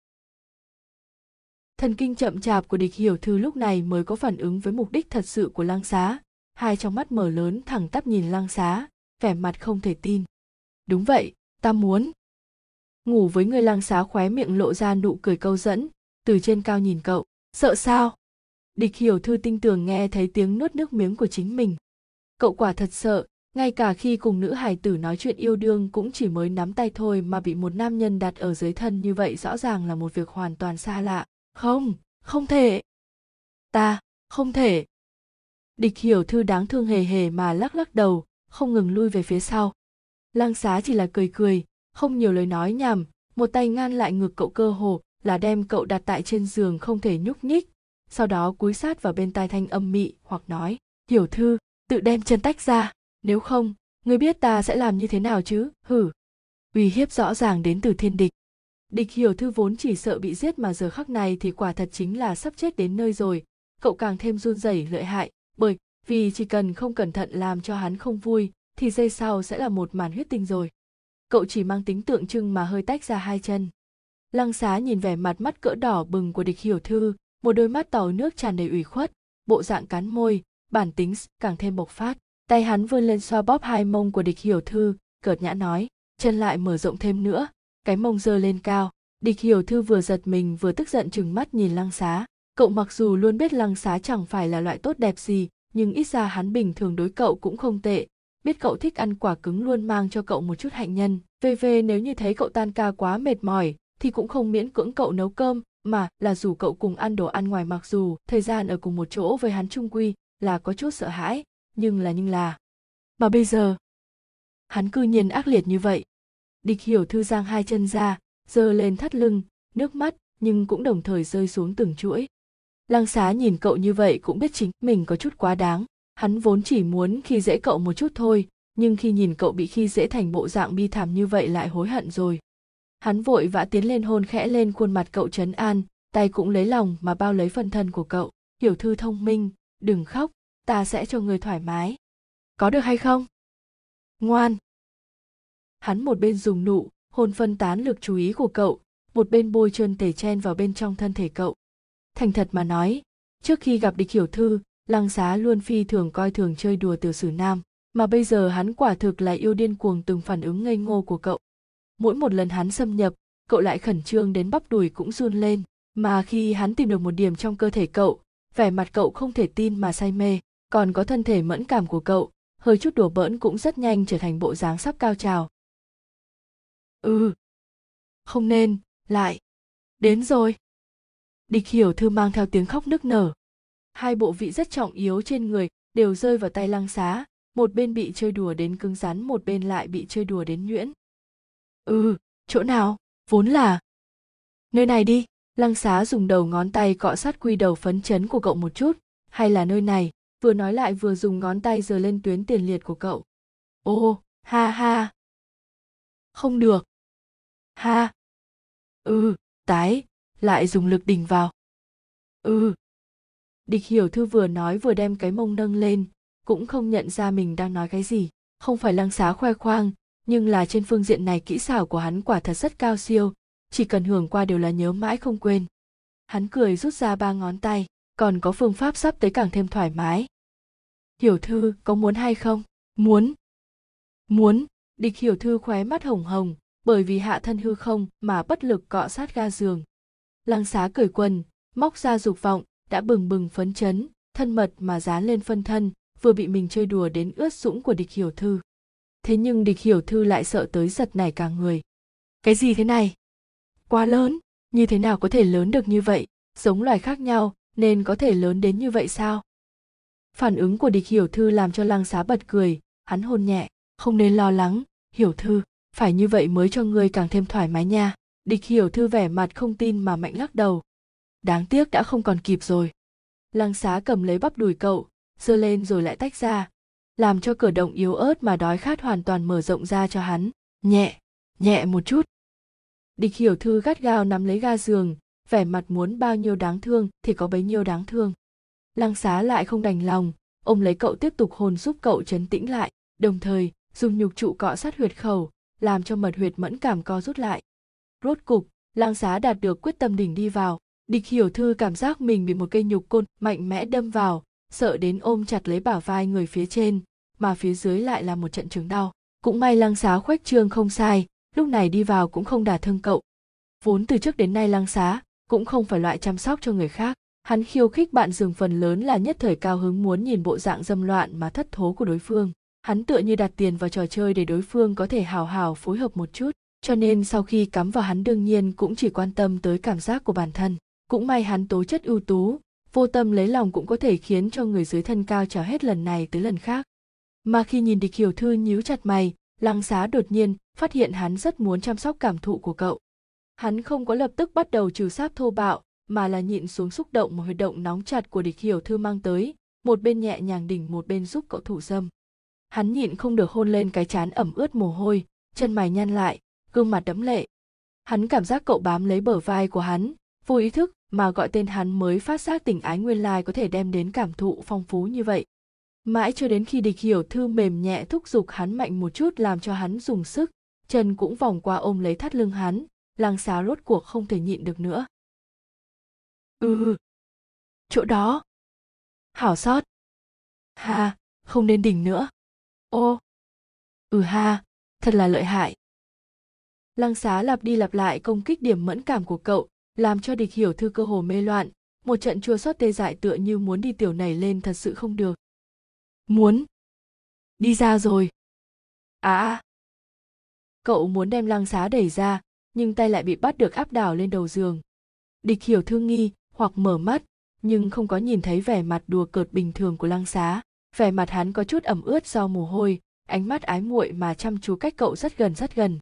Thần kinh chậm chạp của Địch Hiểu Thư lúc này mới có phản ứng với mục đích thật sự của Lăng Xá, hai trong mắt mở lớn thẳng tắp nhìn Lăng Xá, vẻ mặt không thể tin. Đúng vậy, ta muốn ngủ với người. Lăng Xá khóe miệng lộ ra nụ cười câu dẫn, từ trên cao nhìn cậu. Sợ sao? Địch Hiểu Thư tinh tường nghe thấy tiếng nuốt nước miếng của chính mình. Cậu quả thật sợ, ngay cả khi cùng nữ hài tử nói chuyện yêu đương cũng chỉ mới nắm tay thôi mà bị một nam nhân đặt ở dưới thân như vậy rõ ràng là một việc hoàn toàn xa lạ. Không thể. Ta, không thể. Địch Hiểu Thư đáng thương hề hề mà lắc đầu, không ngừng lui về phía sau. Lăng Xá chỉ là cười, không nhiều lời nói nhảm, một tay ngăn lại ngực cậu cơ hồ là đem cậu đặt tại trên giường không thể nhúc nhích, sau đó cúi sát vào bên tai thanh âm mị hoặc nói, Hiểu Thư, tự đem chân tách ra, nếu không, ngươi biết ta sẽ làm như thế nào chứ, hử. Uy hiếp rõ ràng đến từ thiên địch. Địch Hiểu Thư vốn chỉ sợ bị giết mà giờ khắc này thì quả thật chính là sắp chết đến nơi rồi, cậu càng thêm run rẩy lợi hại, bởi vì chỉ cần không cẩn thận làm cho hắn không vui, thì giây sau sẽ là một màn huyết tinh rồi. Cậu chỉ mang tính tượng trưng mà hơi tách ra hai chân. Lăng Xá nhìn vẻ mặt mắt cỡ đỏ bừng của Địch Hiểu Thư, một đôi mắt tàu nước tràn đầy ủy khuất, bộ dạng cắn môi, bản tính càng thêm bộc phát. Tay hắn vươn lên xoa bóp hai mông của Địch Hiểu Thư, cợt nhã nói, chân lại mở rộng thêm nữa, cái mông giơ lên cao. Địch Hiểu Thư vừa giật mình vừa tức giận trừng mắt nhìn Lăng Xá. Cậu mặc dù luôn biết Lăng Xá chẳng phải là loại tốt đẹp gì, nhưng ít ra hắn bình thường đối cậu cũng không tệ. Biết cậu thích ăn quả cứng luôn mang cho cậu một chút hạnh nhân. Về nếu như thấy cậu tan ca quá mệt mỏi thì cũng không miễn cưỡng cậu nấu cơm mà là rủ cậu cùng ăn đồ ăn ngoài, mặc dù thời gian ở cùng một chỗ với hắn chung quy là có chút sợ hãi, nhưng là. Mà bây giờ, hắn cư nhiên ác liệt như vậy. Địch Hiểu Thư giang hai chân ra, giơ lên thắt lưng, nước mắt nhưng cũng đồng thời rơi xuống từng chuỗi. Lăng Xá nhìn cậu như vậy cũng biết chính mình có chút quá đáng. Hắn vốn chỉ muốn khi dễ cậu một chút thôi, nhưng khi nhìn cậu bị khi dễ thành bộ dạng bi thảm như vậy lại hối hận rồi. Hắn vội vã tiến lên hôn khẽ lên khuôn mặt cậu trấn an, tay cũng lấy lòng mà bao lấy phần thân của cậu. Hiểu Thư thông minh, đừng khóc, ta sẽ cho người thoải mái. Có được hay không? Ngoan! Hắn một bên dùng nụ, hôn phân tán lực chú ý của cậu, một bên bôi trơn tể chen vào bên trong thân thể cậu. Thành thật mà nói, trước khi gặp Địch Hiểu Thư, Lăng Xá luôn phi thường coi thường chơi đùa tiểu sử nam, mà bây giờ hắn quả thực là yêu điên cuồng từng phản ứng ngây ngô của cậu. Mỗi một lần hắn xâm nhập, cậu lại khẩn trương đến bắp đùi cũng run lên, mà khi hắn tìm được một điểm trong cơ thể cậu, vẻ mặt cậu không thể tin mà say mê, còn có thân thể mẫn cảm của cậu, hơi chút đùa bỡn cũng rất nhanh trở thành bộ dáng sắp cao trào. Không nên, lại. Đến rồi. Địch Hiểu Thư mang theo tiếng khóc nức nở. Hai bộ vị rất trọng yếu trên người đều rơi vào tay Lăng Xá, một bên bị chơi đùa đến cứng rắn, một bên lại bị chơi đùa đến nhuyễn. Chỗ nào? Vốn là... Nơi này đi. Lăng Xá dùng đầu ngón tay cọ sát quy đầu phấn chấn của cậu một chút. Hay là nơi này, vừa nói lại vừa dùng ngón tay giơ lên tuyến tiền liệt của cậu. Ha ha. Không được. Ha. Tái, lại dùng lực đỉnh vào. Địch Hiểu Thư vừa nói vừa đem cái mông nâng lên, cũng không nhận ra mình đang nói cái gì. Không phải Lăng Xá khoe khoang, nhưng là trên phương diện này kỹ xảo của hắn quả thật rất cao siêu, chỉ cần hưởng qua đều là nhớ mãi không quên. Hắn cười rút ra 3 ngón tay, còn có phương pháp sắp tới càng thêm thoải mái. Hiểu Thư, có muốn hay không? Muốn. Muốn. Địch Hiểu Thư khóe mắt hồng hồng, bởi vì hạ thân hư không mà bất lực cọ sát ga giường. Lăng Xá cởi quần, móc ra dục vọng, đã bừng bừng phấn chấn, thân mật mà dán lên phân thân, vừa bị mình chơi đùa đến ướt sũng của Địch Hiểu Thư. Thế nhưng Địch Hiểu Thư lại sợ tới giật nảy cả người. Cái gì thế này? Quá lớn, như thế nào có thể lớn được như vậy? Giống loài khác nhau nên có thể lớn đến như vậy sao? Phản ứng của Địch Hiểu Thư làm cho Lăng Xá bật cười, hắn hôn nhẹ. Không nên lo lắng, Hiểu Thư, phải như vậy mới cho ngươi càng thêm thoải mái nha. Địch Hiểu Thư vẻ mặt không tin mà mạnh lắc đầu. Đáng tiếc đã không còn kịp rồi. Lăng Xá cầm lấy bắp đùi cậu, giơ lên rồi lại tách ra, làm cho cử động yếu ớt mà đói khát hoàn toàn mở rộng ra cho hắn. Nhẹ, nhẹ một chút. Địch Hiểu Thư gắt gao nắm lấy ga giường, vẻ mặt muốn bao nhiêu đáng thương thì có bấy nhiêu đáng thương. Lăng Xá lại không đành lòng, ôm lấy cậu tiếp tục hôn giúp cậu trấn tĩnh lại, đồng thời dùng nhục trụ cọ sát huyệt khẩu, làm cho mật huyệt mẫn cảm co rút lại. Rốt cục, Lăng Xá đạt được quyết tâm đỉnh đi vào. Địch Hiểu Thư cảm giác mình bị một cây nhục côn mạnh mẽ đâm vào, sợ đến ôm chặt lấy bả vai người phía trên, mà phía dưới lại là một trận trường đau. Cũng may Lăng Xá khoách trương không sai, lúc này đi vào cũng không đả thương cậu. Vốn từ trước đến nay Lăng Xá cũng không phải loại chăm sóc cho người khác, hắn khiêu khích bạn giường phần lớn là nhất thời cao hứng muốn nhìn bộ dạng dâm loạn mà thất thố của đối phương. Hắn tựa như đặt tiền vào trò chơi để đối phương có thể hào hào phối hợp một chút, cho nên sau khi cắm vào hắn đương nhiên cũng chỉ quan tâm tới cảm giác của bản thân. Cũng may hắn tố chất ưu tú, vô tâm lấy lòng cũng có thể khiến cho người dưới thân cao trào hết lần này tới lần khác. Mà khi nhìn Địch Hiểu Thư nhíu chặt mày, Lăng Xá đột nhiên phát hiện hắn rất muốn chăm sóc cảm thụ của cậu. Hắn không có lập tức bắt đầu trừ sáp thô bạo, mà là nhịn xuống xúc động mà huyệt động nóng chặt của Địch Hiểu Thư mang tới, một bên nhẹ nhàng đỉnh, một bên giúp cậu thủ dâm. Hắn nhịn không được hôn lên cái trán ẩm ướt mồ hôi, chân mày nhăn lại, gương mặt đẫm lệ. Hắn cảm giác cậu bám lấy bờ vai của hắn, vô ý thức mà gọi tên hắn, mới phát giác tình ái nguyên lai có thể đem đến cảm thụ phong phú như vậy. Mãi cho đến khi Địch Hiểu Thư mềm nhẹ thúc giục hắn mạnh một chút, làm cho hắn dùng sức, chân cũng vòng qua ôm lấy thắt lưng hắn, Lăng Xá rốt cuộc không thể nhịn được nữa. Chỗ đó. Hảo sót. Ha, không nên đỉnh nữa. Ô. Ha, thật là lợi hại. Lăng Xá lặp đi lặp lại công kích điểm mẫn cảm của cậu, làm cho Địch Hiểu Thư cơ hồ mê loạn, một trận chua xót tê dại, tựa như muốn đi tiểu nảy lên, thật sự không được. Muốn. Đi ra rồi. Cậu muốn đem Lăng Xá đẩy ra, nhưng tay lại bị bắt được áp đảo lên đầu giường. Địch Hiểu Thư nghi hoặc mở mắt, nhưng không có nhìn thấy vẻ mặt đùa cợt bình thường của Lăng Xá. Vẻ mặt hắn có chút ẩm ướt do mồ hôi, ánh mắt ái muội mà chăm chú cách cậu rất gần rất gần.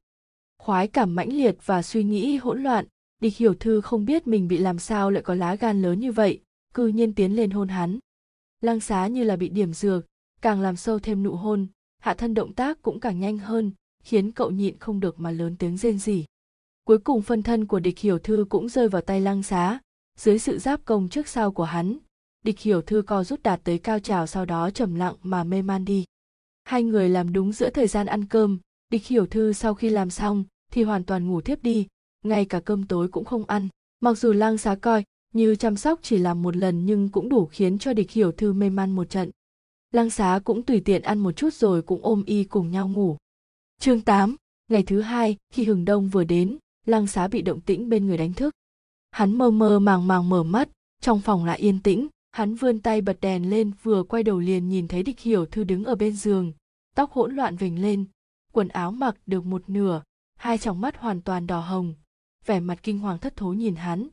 Khoái cảm mãnh liệt và suy nghĩ hỗn loạn, Địch Hiểu Thư không biết mình bị làm sao lại có lá gan lớn như vậy, cư nhiên tiến lên hôn hắn. Lăng Xá như là bị điểm dược, càng làm sâu thêm nụ hôn, hạ thân động tác cũng càng nhanh hơn, khiến cậu nhịn không được mà lớn tiếng rên rỉ. Cuối cùng phân thân của Địch Hiểu Thư cũng rơi vào tay Lăng Xá, dưới sự giáp công trước sau của hắn, Địch Hiểu Thư co rút đạt tới cao trào, sau đó trầm lặng mà mê man đi. Hai người làm đúng giữa thời gian ăn cơm, Địch Hiểu Thư sau khi làm xong thì hoàn toàn ngủ thiếp đi, ngay cả cơm tối cũng không ăn. Mặc dù Lăng Xá coi như chăm sóc chỉ làm một lần nhưng cũng đủ khiến cho Địch Hiểu Thư mê man một trận. Lăng Xá cũng tùy tiện ăn một chút rồi cũng ôm y cùng nhau ngủ. Chương 8. Ngày thứ hai, khi hừng đông vừa đến, Lăng Xá bị động tĩnh bên người đánh thức. Hắn mơ mơ màng màng mở mắt, trong phòng lại yên tĩnh, hắn vươn tay bật đèn lên, vừa quay đầu liền nhìn thấy Địch Hiểu Thư đứng ở bên giường, tóc hỗn loạn vểnh lên, quần áo mặc được một nửa, hai tròng mắt hoàn toàn đỏ hồng, vẻ mặt kinh hoàng thất thố nhìn hắn.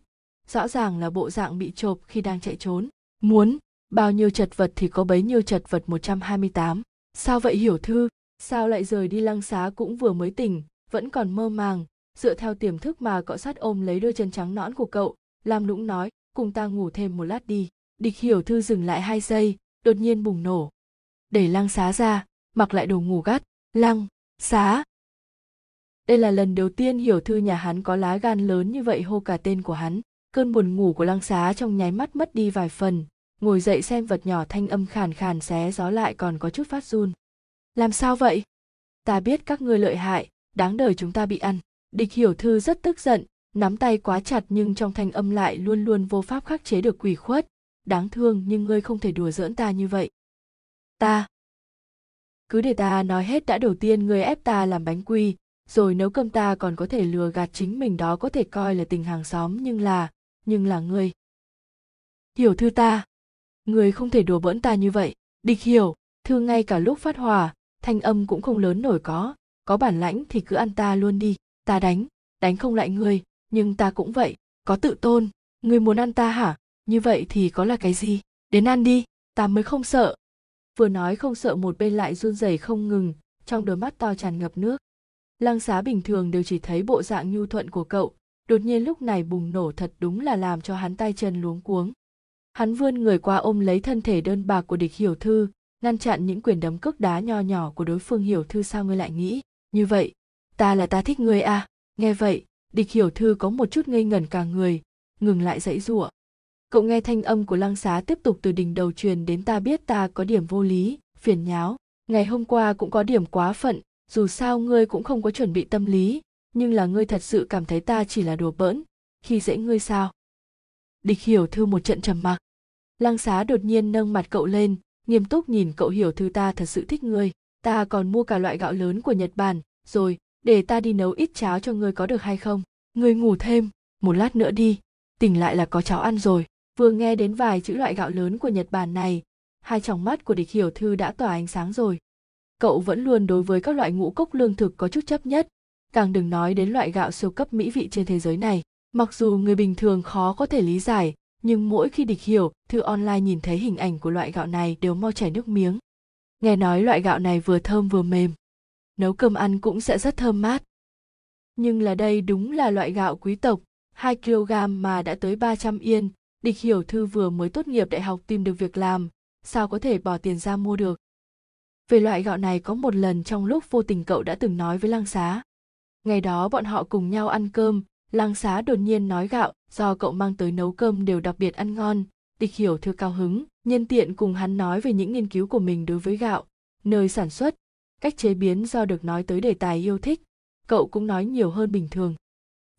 Rõ ràng là bộ dạng bị chộp khi đang chạy trốn. Muốn bao nhiêu chật vật thì có bấy nhiêu chật vật 128. Sao vậy Hiểu Thư? Sao lại rời đi? Lăng Xá cũng vừa mới tỉnh, vẫn còn mơ màng, dựa theo tiềm thức mà cọ sát ôm lấy đôi chân trắng nõn của cậu, lam lũng nói, cùng ta ngủ thêm một lát đi. Địch Hiểu Thư dừng lại 2 giây, đột nhiên bùng nổ. Để Lăng Xá ra, mặc lại đồ ngủ gắt. Lăng Xá. Đây là lần đầu tiên Hiểu Thư nhà hắn có lá gan lớn như vậy hô cả tên của hắn. Cơn buồn ngủ của Lăng Xá trong nháy mắt mất đi vài phần, ngồi dậy xem vật nhỏ, thanh âm khàn khàn xé gió lại còn có chút phát run. Làm sao vậy? Ta biết các ngươi lợi hại, đáng đời chúng ta bị ăn. Địch Hiểu Thư rất tức giận, nắm tay quá chặt nhưng trong thanh âm lại luôn luôn vô pháp khắc chế được quỷ khuất. Đáng thương nhưng ngươi không thể đùa giỡn ta như vậy. Ta. Cứ để ta nói hết đã. Đầu tiên ngươi ép ta làm bánh quy, rồi nấu cơm, ta còn có thể lừa gạt chính mình, đó có thể coi là tình hàng xóm, nhưng là ngươi. Hiểu Thư ta. Ngươi không thể đùa bỡn ta như vậy. Địch Hiểu Thư ngay cả lúc phát hỏa, thanh âm cũng không lớn nổi, có bản lãnh thì cứ ăn ta luôn đi. Ta đánh không lại ngươi, nhưng ta cũng vậy, có tự tôn. Ngươi muốn ăn ta hả? Như vậy thì có là cái gì? Đến ăn đi, ta mới không sợ. Vừa nói không sợ, một bên lại run rẩy không ngừng, trong đôi mắt to tràn ngập nước. Lăng Xá bình thường đều chỉ thấy bộ dạng nhu thuận của cậu, đột nhiên lúc này bùng nổ thật đúng là làm cho hắn tay chân luống cuống. Hắn vươn người qua ôm lấy thân thể đơn bạc của Địch Hiểu Thư, ngăn chặn những quyền đấm cước đá nho nhỏ của đối phương. Hiểu Thư, sao ngươi lại nghĩ như vậy? Ta thích ngươi à? Nghe vậy, Địch Hiểu Thư có một chút ngây ngẩn cả người, ngừng lại giãy giụa. Cậu nghe thanh âm của Lăng Xá tiếp tục từ đỉnh đầu truyền đến, ta biết ta có điểm vô lý, phiền nháo, ngày hôm qua cũng có điểm quá phận, dù sao ngươi cũng không có chuẩn bị tâm lý, nhưng là ngươi thật sự cảm thấy ta chỉ là đùa bỡn, khi dễ ngươi sao? Địch Hiểu Thư một trận trầm mặc. Lăng Xá đột nhiên nâng mặt cậu lên, nghiêm túc nhìn cậu. Hiểu Thư, ta thật sự thích ngươi, ta còn mua cả loại gạo lớn của Nhật Bản, rồi để ta đi nấu ít cháo cho ngươi có được hay không? Ngươi ngủ thêm một lát nữa đi, tỉnh lại là có cháo ăn rồi. Vừa nghe đến vài chữ loại gạo lớn của Nhật Bản này, hai tròng mắt của Địch Hiểu Thư đã tỏa ánh sáng rồi. Cậu vẫn luôn đối với các loại ngũ cốc lương thực có chút chấp nhất, càng đừng nói đến loại gạo siêu cấp mỹ vị trên thế giới này. Mặc dù người bình thường khó có thể lý giải, nhưng mỗi khi Địch Hiểu Thư online nhìn thấy hình ảnh của loại gạo này đều mau chảy nước miếng. Nghe nói loại gạo này vừa thơm vừa mềm, nấu cơm ăn cũng sẽ rất thơm mát. Nhưng là đây đúng là loại gạo quý tộc, 2 kg mà đã tới 300 yên. Địch Hiểu Thư vừa mới tốt nghiệp đại học tìm được việc làm, sao có thể bỏ tiền ra mua được. Về loại gạo này, có một lần trong lúc vô tình cậu đã từng nói với Lăng Xá. Ngày đó bọn họ cùng nhau ăn cơm, Lăng Xá đột nhiên nói gạo do cậu mang tới nấu cơm đều đặc biệt ăn ngon. Địch Hiểu Thư cao hứng, nhân tiện cùng hắn nói về những nghiên cứu của mình đối với gạo, nơi sản xuất, cách chế biến. Do được nói tới đề tài yêu thích, cậu cũng nói nhiều hơn bình thường.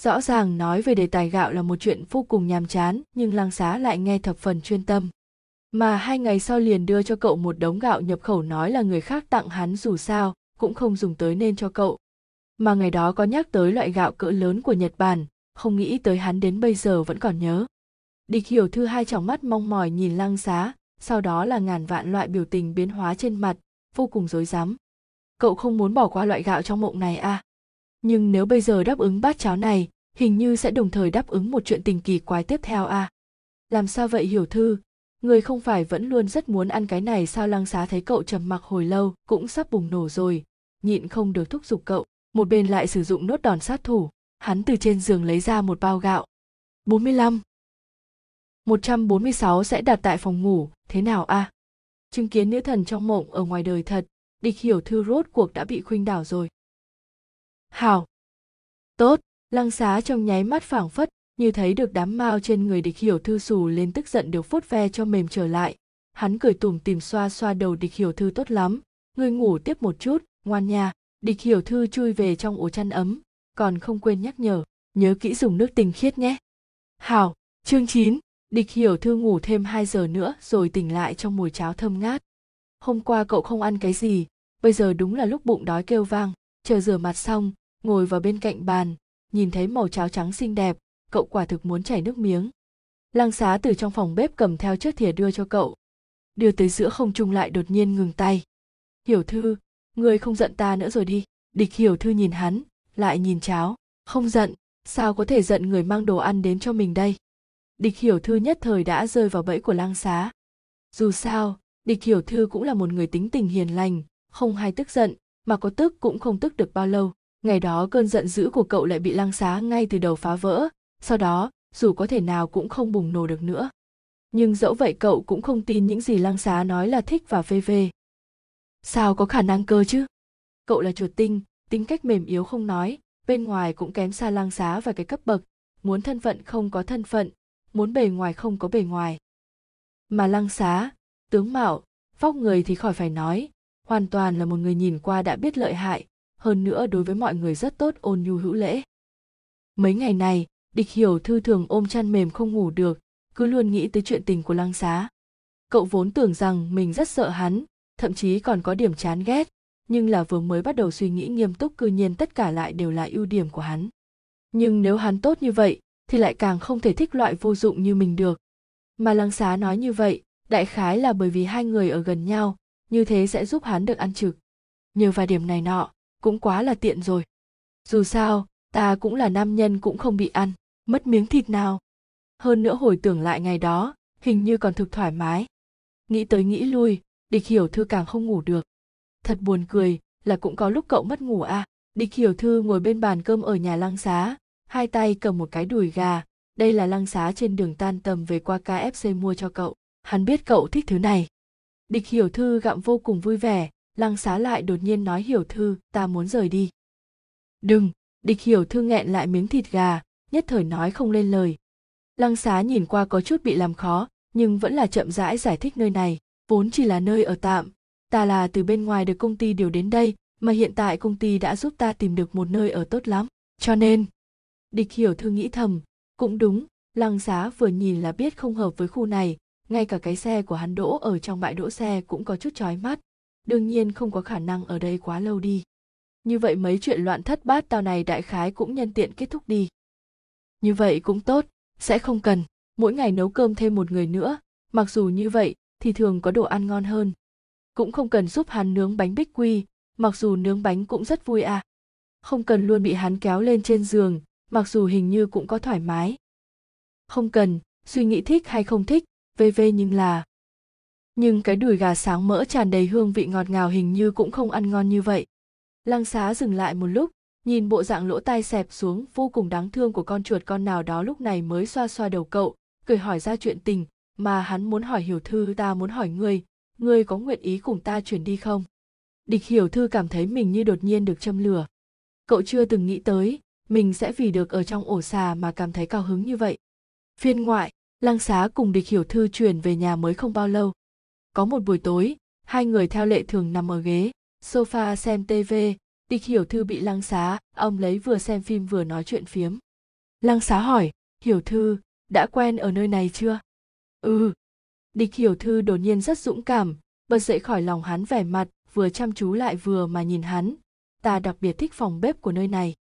Rõ ràng nói về đề tài gạo là một chuyện vô cùng nhàm chán, nhưng Lăng Xá lại nghe thập phần chuyên tâm. Mà 2 ngày sau liền đưa cho cậu một đống gạo nhập khẩu, nói là người khác tặng hắn, dù sao cũng không dùng tới nên cho cậu. Mà ngày đó có nhắc tới loại gạo cỡ lớn của Nhật Bản, không nghĩ tới hắn đến bây giờ vẫn còn nhớ. Địch Hiểu Thư hai tròng mắt mong mỏi nhìn Lăng Xá, sau đó là ngàn vạn loại biểu tình biến hóa trên mặt, vô cùng rối rắm. Cậu không muốn bỏ qua loại gạo trong mộng này à? Nhưng nếu bây giờ đáp ứng bát cháo này, hình như sẽ đồng thời đáp ứng một chuyện tình kỳ quái tiếp theo à? Làm sao vậy Hiểu Thư? Người không phải vẫn luôn rất muốn ăn cái này sao? Lăng Xá thấy cậu trầm mặc hồi lâu cũng sắp bùng nổ rồi, nhịn không được thúc giục cậu. Một bên lại sử dụng nốt đòn sát thủ, hắn từ trên giường lấy ra một bao gạo. 45. 146 sẽ đặt tại phòng ngủ, thế nào à? Chứng kiến nữ thần trong mộng ở ngoài đời thật, Địch Hiểu Thư rốt cuộc đã bị khuynh đảo rồi. Hảo. Tốt. Lăng Xá trong nháy mắt phảng phất như thấy được đám mao trên người Địch Hiểu Thư xù lên, tức giận đều phốt ve cho mềm trở lại. Hắn cười tủm tỉm xoa xoa đầu Địch Hiểu Thư, tốt lắm, ngươi ngủ tiếp một chút, ngoan nha. Địch Hiểu Thư chui về trong ổ chăn ấm, còn không quên nhắc nhở, nhớ kỹ dùng nước tinh khiết nhé. Hảo. Chương 9. Địch Hiểu Thư ngủ thêm 2 giờ nữa rồi tỉnh lại trong mùi cháo thơm ngát. Hôm qua cậu không ăn cái gì, bây giờ đúng là lúc bụng đói kêu vang. Chờ rửa mặt xong, ngồi vào bên cạnh bàn, nhìn thấy màu cháo trắng xinh đẹp, cậu quả thực muốn chảy nước miếng. Lăng Xá từ trong phòng bếp cầm theo chiếc thìa đưa cho cậu. Đưa tới giữa không trung lại đột nhiên ngừng tay. Hiểu Thư, ngươi không giận ta nữa rồi đi. Địch Hiểu Thư nhìn hắn, lại nhìn cháo. Không giận, sao có thể giận người mang đồ ăn đến cho mình đây? Địch Hiểu Thư nhất thời đã rơi vào bẫy của Lăng Xá. Dù sao, Địch Hiểu Thư cũng là một người tính tình hiền lành, không hay tức giận, mà có tức cũng không tức được bao lâu. Ngày đó cơn giận dữ của cậu lại bị Lăng Xá ngay từ đầu phá vỡ, sau đó dù có thể nào cũng không bùng nổ được nữa. Nhưng dẫu vậy cậu cũng không tin những gì Lăng Xá nói là thích và vv. Sao có khả năng cơ chứ? Cậu là chuột tinh, tính cách mềm yếu không nói, bên ngoài cũng kém xa Lăng Xá và cái cấp bậc, muốn thân phận không có thân phận, muốn bề ngoài không có bề ngoài. Mà Lăng Xá, tướng mạo, vóc người thì khỏi phải nói, hoàn toàn là một người nhìn qua đã biết lợi hại, hơn nữa đối với mọi người rất tốt, ôn nhu hữu lễ. Mấy ngày này, Địch Hiểu Thư thường ôm chăn mềm không ngủ được, cứ luôn nghĩ tới chuyện tình của Lăng Xá. Cậu vốn tưởng rằng mình rất sợ hắn, thậm chí còn có điểm chán ghét, nhưng là vừa mới bắt đầu suy nghĩ nghiêm túc cư nhiên tất cả lại đều là ưu điểm của hắn. Nhưng nếu hắn tốt như vậy, thì lại càng không thể thích loại vô dụng như mình được. Mà Lăng Xá nói như vậy, đại khái là bởi vì hai người ở gần nhau, như thế sẽ giúp hắn được ăn trực. Nhờ vào điểm này nọ, cũng quá là tiện rồi. Dù sao, ta cũng là nam nhân cũng không bị ăn, mất miếng thịt nào. Hơn nữa hồi tưởng lại ngày đó, hình như còn thực thoải mái. Nghĩ tới nghĩ lui, Địch Hiểu Thư càng không ngủ được. Thật buồn cười, là cũng có lúc cậu mất ngủ à. Địch Hiểu Thư ngồi bên bàn cơm ở nhà Lăng Xá, hai tay cầm một cái đùi gà. Đây là Lăng Xá trên đường tan tầm về qua KFC mua cho cậu. Hắn biết cậu thích thứ này. Địch Hiểu Thư gặm vô cùng vui vẻ, Lăng Xá lại đột nhiên nói Hiểu Thư, ta muốn rời đi. Đừng, Địch Hiểu Thư nghẹn lại miếng thịt gà, nhất thời nói không lên lời. Lăng Xá nhìn qua có chút bị làm khó, nhưng vẫn là chậm rãi giải thích nơi này, vốn chỉ là nơi ở tạm. Ta là từ bên ngoài được công ty điều đến đây, mà hiện tại công ty đã giúp ta tìm được một nơi ở tốt lắm. Cho nên, Địch Hiểu Thư nghĩ thầm, cũng đúng, Lăng Xá vừa nhìn là biết không hợp với khu này, ngay cả cái xe của hắn đỗ ở trong bãi đỗ xe cũng có chút chói mắt, đương nhiên không có khả năng ở đây quá lâu đi. Như vậy mấy chuyện loạn thất bát tao này đại khái cũng nhân tiện kết thúc đi. Như vậy cũng tốt, sẽ không cần mỗi ngày nấu cơm thêm một người nữa, mặc dù như vậy thì thường có đồ ăn ngon hơn. Cũng không cần giúp hắn nướng bánh bích quy, mặc dù nướng bánh cũng rất vui à. Không cần luôn bị hắn kéo lên trên giường, mặc dù hình như cũng có thoải mái. Không cần suy nghĩ thích hay không thích, vv nhưng là... Nhưng cái đùi gà sáng mỡ tràn đầy hương vị ngọt ngào hình như cũng không ăn ngon như vậy. Lăng Xá dừng lại một lúc, nhìn bộ dạng lỗ tai xẹp xuống vô cùng đáng thương của con chuột con nào đó lúc này mới xoa xoa đầu cậu, cười hỏi ra chuyện tình mà hắn muốn hỏi Hiểu Thư, ta muốn hỏi ngươi, ngươi có nguyện ý cùng ta chuyển đi không? Địch Hiểu Thư cảm thấy mình như đột nhiên được châm lửa. Cậu chưa từng nghĩ tới, mình sẽ vì được ở trong ổ xà mà cảm thấy cao hứng như vậy. Phiên ngoại, Lăng Xá cùng Địch Hiểu Thư chuyển về nhà mới không bao lâu. Có một buổi tối, hai người theo lệ thường nằm ở ghế sofa xem TV, Địch Hiểu Thư bị Lăng Xá ôm lấy vừa xem phim vừa nói chuyện phiếm. Lăng Xá hỏi, Hiểu Thư, đã quen ở nơi này chưa? Ừ. Địch Hiểu Thư đột nhiên rất dũng cảm, bật dậy khỏi lòng hắn vẻ mặt, vừa chăm chú lại vừa mà nhìn hắn. Ta đặc biệt thích phòng bếp của nơi này.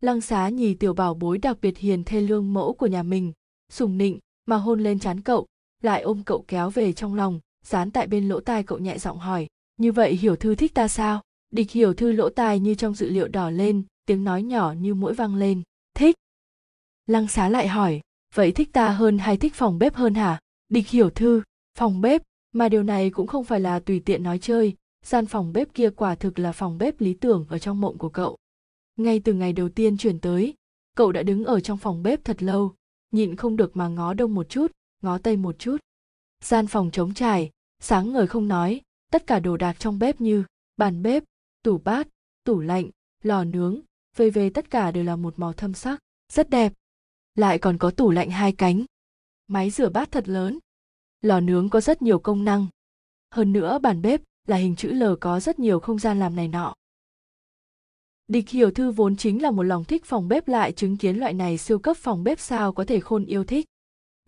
Lăng Xá nhìn tiểu bảo bối đặc biệt hiền thê lương mẫu của nhà mình, sủng nịnh mà hôn lên trán cậu, lại ôm cậu kéo về trong lòng, dán tại bên lỗ tai cậu nhẹ giọng hỏi, như vậy Hiểu Thư thích ta sao? Địch Hiểu Thư lỗ tai như trong dự liệu đỏ lên, tiếng nói nhỏ như muỗi vang lên, thích. Lăng Xá lại hỏi, vậy thích ta hơn hay thích phòng bếp hơn hả? Địch Hiểu Thư, phòng bếp, mà điều này cũng không phải là tùy tiện nói chơi, gian phòng bếp kia quả thực là phòng bếp lý tưởng ở trong mộng của cậu. Ngay từ ngày đầu tiên chuyển tới, cậu đã đứng ở trong phòng bếp thật lâu, nhịn không được mà ngó đông một chút, ngó tây một chút. Gian phòng trống trải, sáng ngời không nói, tất cả đồ đạc trong bếp như bàn bếp, tủ bát, tủ lạnh, lò nướng, vv tất cả đều là một màu thâm sắc, rất đẹp. Lại còn có tủ lạnh 2 cánh, máy rửa bát thật lớn, lò nướng có rất nhiều công năng. Hơn nữa bàn bếp là hình chữ L có rất nhiều không gian làm này nọ. Địch Hiểu Thư vốn chính là một lòng thích phòng bếp lại chứng kiến loại này siêu cấp phòng bếp sao có thể khôn yêu thích.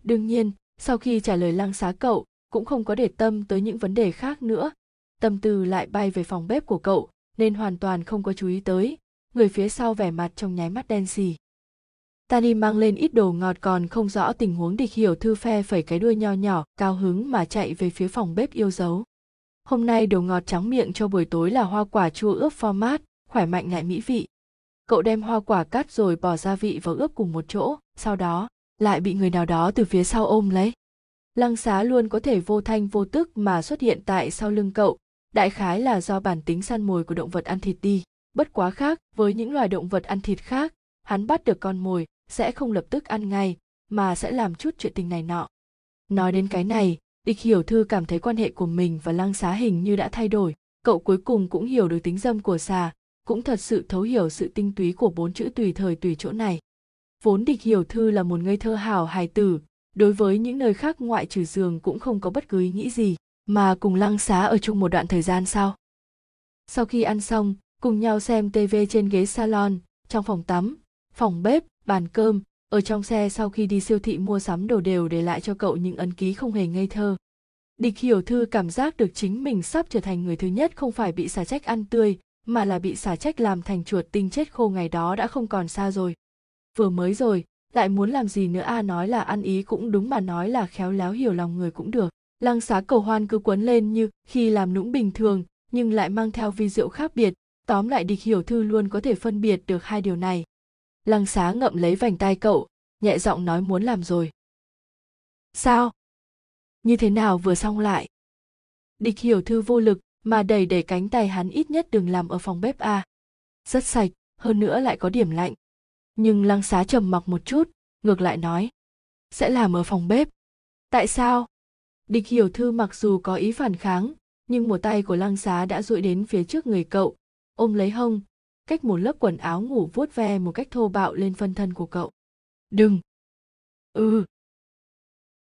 Đương nhiên, sau khi trả lời Lăng Xá cậu, cũng không có để tâm tới những vấn đề khác nữa. Tâm tư lại bay về phòng bếp của cậu, nên hoàn toàn không có chú ý tới. Người phía sau vẻ mặt trong nháy mắt đen sì. Tani mang lên ít đồ ngọt còn không rõ tình huống, Địch Hiểu Thư phe phẩy cái đuôi nho nhỏ, cao hứng mà chạy về phía phòng bếp yêu dấu. Hôm nay đồ ngọt tráng miệng cho buổi tối là hoa quả chua ướp pho mát, khỏe mạnh lại mỹ vị. Cậu đem hoa quả cắt rồi bỏ gia vị vào ướp cùng một chỗ, sau đó lại bị người nào đó từ phía sau ôm lấy. Lăng Xá luôn có thể vô thanh vô tức mà xuất hiện tại sau lưng cậu, đại khái là do bản tính săn mồi của động vật ăn thịt đi. Bất quá khác với những loài động vật ăn thịt khác, hắn bắt được con mồi sẽ không lập tức ăn ngay, mà sẽ làm chút chuyện tình này nọ. Nói đến cái này, Địch Hiểu Thư cảm thấy quan hệ của mình và Lăng Xá hình như đã thay đổi. Cậu cuối cùng cũng hiểu được tính dâm của xà, cũng thật sự thấu hiểu sự tinh túy của bốn chữ tùy thời tùy chỗ này. Vốn Địch Hiểu Thư là một ngây thơ hào hài tử, đối với những nơi khác ngoại trừ giường cũng không có bất cứ ý nghĩ gì, mà cùng Lăng Xá ở chung một đoạn thời gian sau. Sau khi ăn xong, cùng nhau xem TV trên ghế salon, trong phòng tắm, phòng bếp, bàn cơm, ở trong xe, sau khi đi siêu thị mua sắm đồ đều để lại cho cậu những ấn ký không hề ngây thơ. Địch Hiểu Thư cảm giác được chính mình sắp trở thành người thứ nhất không phải bị xà trách ăn tươi, mà là bị xà trách làm thành chuột tinh chết khô ngày đó đã không còn xa rồi. Vừa mới rồi, lại muốn làm gì nữa à? Nói là ăn ý cũng đúng, mà nói là khéo léo hiểu lòng người cũng được. Lăng Xá cầu hoan cứ quấn lên như khi làm nũng bình thường, nhưng lại mang theo vi diệu khác biệt. Tóm lại Địch Hiểu Thư luôn có thể phân biệt được hai điều này. Lăng Xá ngậm lấy vành tai cậu, nhẹ giọng nói muốn làm rồi. Sao? Như thế nào vừa xong lại? Địch Hiểu Thư vô lực mà đẩy cánh tay hắn, ít nhất đừng làm ở phòng bếp à. Rất sạch, hơn nữa lại có điểm lạnh. Nhưng Lăng Xá trầm mặc một chút, ngược lại nói. Sẽ làm ở phòng bếp. Tại sao? Địch Hiểu Thư mặc dù có ý phản kháng, nhưng một tay của Lăng Xá đã duỗi đến phía trước người cậu, ôm lấy hông, cách một lớp quần áo ngủ vuốt ve một cách thô bạo lên phân thân của cậu. Đừng!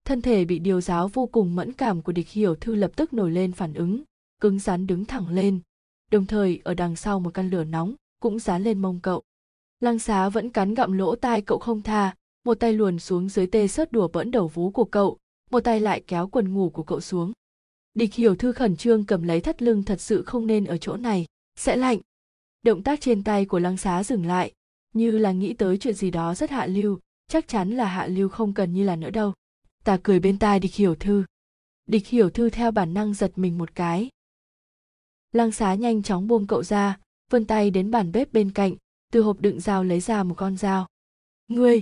Thân thể bị điều giáo vô cùng mẫn cảm của Địch Hiểu Thư lập tức nổi lên phản ứng, cứng rắn đứng thẳng lên, đồng thời ở đằng sau một căn lửa nóng cũng dán lên mông cậu. Lăng Xá vẫn cắn gặm lỗ tai cậu không tha, một tay luồn xuống dưới tê sớt đùa bỡn đầu vú của cậu, một tay lại kéo quần ngủ của cậu xuống. Địch Hiểu Thư khẩn trương cầm lấy thắt lưng, thật sự không nên ở chỗ này, sẽ lạnh. Động tác trên tay của Lăng Xá dừng lại, như là nghĩ tới chuyện gì đó rất hạ lưu, chắc chắn là hạ lưu, không cần như là nữa đâu. Ta cười bên tai Địch Hiểu Thư. Địch Hiểu Thư theo bản năng giật mình một cái. Lăng Xá nhanh chóng buông cậu ra, vươn tay đến bàn bếp bên cạnh, từ hộp đựng dao lấy ra một con dao. Ngươi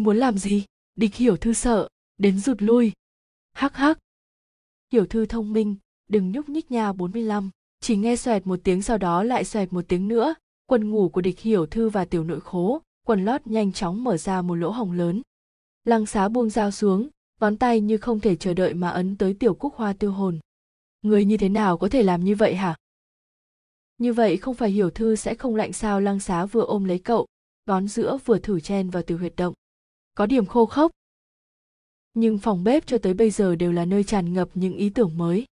muốn làm gì? Địch Hiểu Thư sợ đến rụt lui. Hắc. Hiểu Thư thông minh, đừng nhúc nhích nha. 45. Chỉ nghe xoẹt một tiếng, sau đó lại xoẹt một tiếng nữa, quần ngủ của Địch Hiểu Thư và tiểu nội khố, quần lót nhanh chóng mở ra một lỗ hổng lớn. Lăng Xá buông dao xuống, ngón tay như không thể chờ đợi mà ấn tới tiểu cúc hoa tiêu hồn. Người như thế nào có thể làm như vậy hả? Như vậy không phải Hiểu Thư sẽ không lạnh sao? Lăng Xá vừa ôm lấy cậu, ngón giữa vừa thử chen vào tiểu huyệt động. Có điểm khô khốc. Nhưng phòng bếp cho tới bây giờ đều là nơi tràn ngập những ý tưởng mới.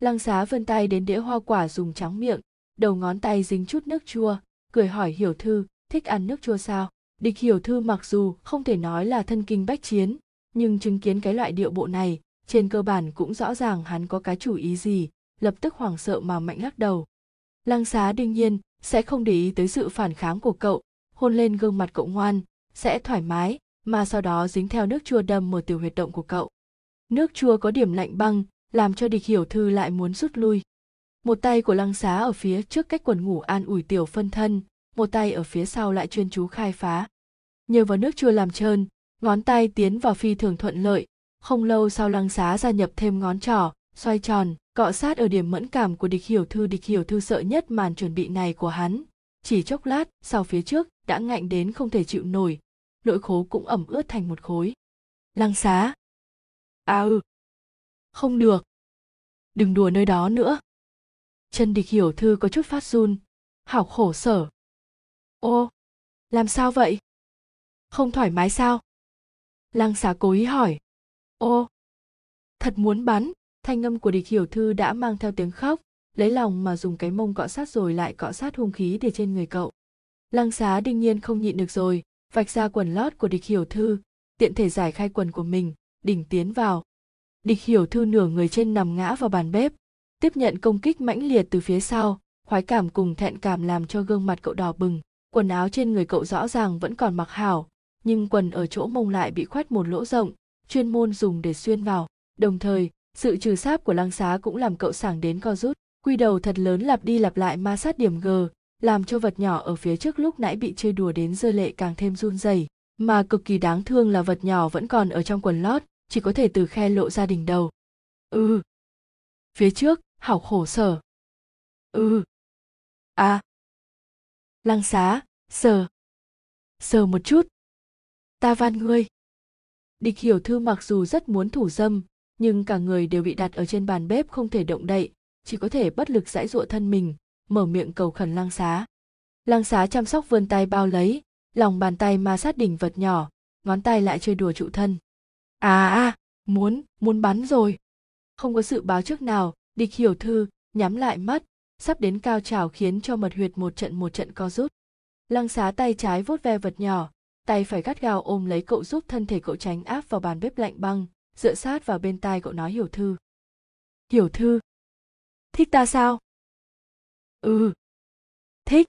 Lăng Xá vươn tay đến đĩa hoa quả dùng tráng miệng, đầu ngón tay dính chút nước chua, cười hỏi Hiểu Thư, thích ăn nước chua sao? Địch Hiểu Thư mặc dù không thể nói là thân kinh bách chiến, nhưng chứng kiến cái loại điệu bộ này, trên cơ bản cũng rõ ràng hắn có cái chủ ý gì, lập tức hoảng sợ mà mạnh lắc đầu. Lăng Xá đương nhiên sẽ không để ý tới sự phản kháng của cậu, hôn lên gương mặt cậu ngoan, sẽ thoải mái, mà sau đó dính theo nước chua đâm một tiểu huyệt động của cậu. Nước chua có điểm lạnh băng, làm cho Địch Hiểu Thư lại muốn rút lui. Một tay của Lăng Xá ở phía trước cách quần ngủ an ủi tiểu phân thân, một tay ở phía sau lại chuyên chú khai phá. Nhờ vào nước chua làm trơn, ngón tay tiến vào phi thường thuận lợi, không lâu sau Lăng Xá gia nhập thêm ngón trỏ, xoay tròn, cọ sát ở điểm mẫn cảm của Địch Hiểu Thư. Địch Hiểu Thư sợ nhất màn chuẩn bị này của hắn, chỉ chốc lát sau phía trước đã ngạnh đến không thể chịu nổi, nội khố cũng ẩm ướt thành một khối. Lăng Xá. Không được. Đừng đùa nơi đó nữa. Chân Địch Hiểu Thư có chút phát run. Hảo khổ sở. Ô, làm sao vậy? Không thoải mái sao? Lăng Xá cố ý hỏi. Ô, thật muốn bắn. Thanh âm của Địch Hiểu Thư đã mang theo tiếng khóc, lấy lòng mà dùng cái mông cọ sát rồi lại cọ sát hung khí để trên người cậu. Lăng Xá đương nhiên không nhịn được rồi, vạch ra quần lót của Địch Hiểu Thư, tiện thể giải khai quần của mình, đỉnh tiến vào. Địch Hiểu Thư nửa người trên nằm ngã vào bàn bếp, tiếp nhận công kích mãnh liệt từ phía sau, khoái cảm cùng thẹn cảm làm cho gương mặt cậu đỏ bừng. Quần áo trên người cậu rõ ràng vẫn còn mặc hảo, nhưng quần ở chỗ mông lại bị khoét một lỗ rộng, chuyên môn dùng để xuyên vào. Đồng thời, sự trừ sáp của Lăng Xá cũng làm cậu sảng đến co rút. Quy đầu thật lớn lặp đi lặp lại ma sát điểm G, làm cho vật nhỏ ở phía trước lúc nãy bị chơi đùa đến rơi lệ càng thêm run rẩy. Mà cực kỳ đáng thương là vật nhỏ vẫn còn ở trong quần lót, chỉ có thể từ khe lộ ra đỉnh đầu. Phía trước, hảo khổ sở. Lăng Xá, sờ một chút. Ta van ngươi. Địch Hiểu Thư mặc dù rất muốn thủ dâm, nhưng cả người đều bị đặt ở trên bàn bếp không thể động đậy, chỉ có thể bất lực giãy giụa thân mình, mở miệng cầu khẩn Lăng Xá. Lăng Xá chăm sóc vươn tay bao lấy, lòng bàn tay ma sát đỉnh vật nhỏ, ngón tay lại chơi đùa trụ thân. Muốn bắn rồi. Không có sự báo trước nào, Địch Hiểu Thư nhắm lại mắt, sắp đến cao trào khiến cho mật huyệt một trận co rút. Lăng Xá tay trái vuốt ve vật nhỏ, tay phải gắt gao ôm lấy cậu giúp thân thể cậu tránh áp vào bàn bếp lạnh băng, dựa sát vào bên tai cậu nói Hiểu Thư. Thích ta sao? Thích.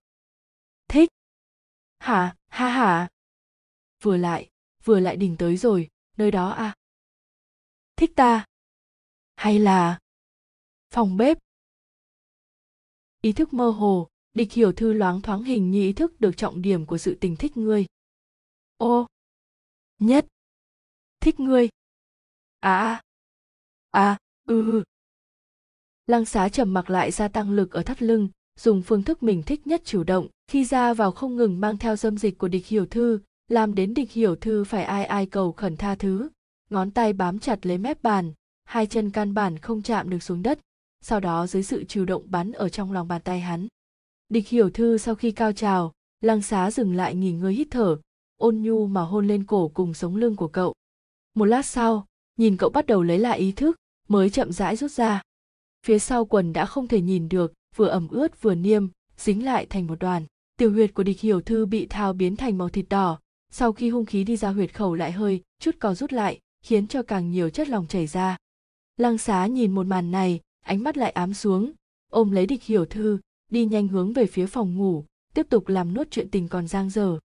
Hả? Vừa lại đỉnh tới rồi, nơi đó à? Thích ta? Hay là... phòng bếp? Ý thức mơ hồ, Địch Hiểu Thư loáng thoáng hình như ý thức được trọng điểm của sự tình thích ngươi. Nhất. Thích ngươi. Lăng Xá trầm mặc lại gia tăng lực ở thắt lưng, dùng phương thức mình thích nhất chủ động, khi ra vào không ngừng mang theo dâm dịch của Địch Hiểu Thư, làm đến Địch Hiểu Thư phải ai cầu khẩn tha thứ, ngón tay bám chặt lấy mép bàn, hai chân căn bản không chạm được xuống đất, sau đó dưới sự chủ động bắn ở trong lòng bàn tay hắn. Địch Hiểu Thư sau khi cao trào, Lăng Xá dừng lại nghỉ ngơi hít thở, ôn nhu mà hôn lên cổ cùng sống lưng của cậu. Một lát sau, nhìn cậu bắt đầu lấy lại ý thức, mới chậm rãi rút ra. Phía sau quần đã không thể nhìn được, vừa ẩm ướt vừa niêm, dính lại thành một đoàn. Tiểu huyệt của Địch Hiểu Thư bị thao biến thành màu thịt đỏ, sau khi hung khí đi ra huyệt khẩu lại hơi chút co rút lại, khiến cho càng nhiều chất lỏng chảy ra. Lăng Xá nhìn một màn này, ánh mắt lại ám xuống, ôm lấy Địch Hiểu Thư, đi nhanh hướng về phía phòng ngủ, tiếp tục làm nốt chuyện tình còn dang dở.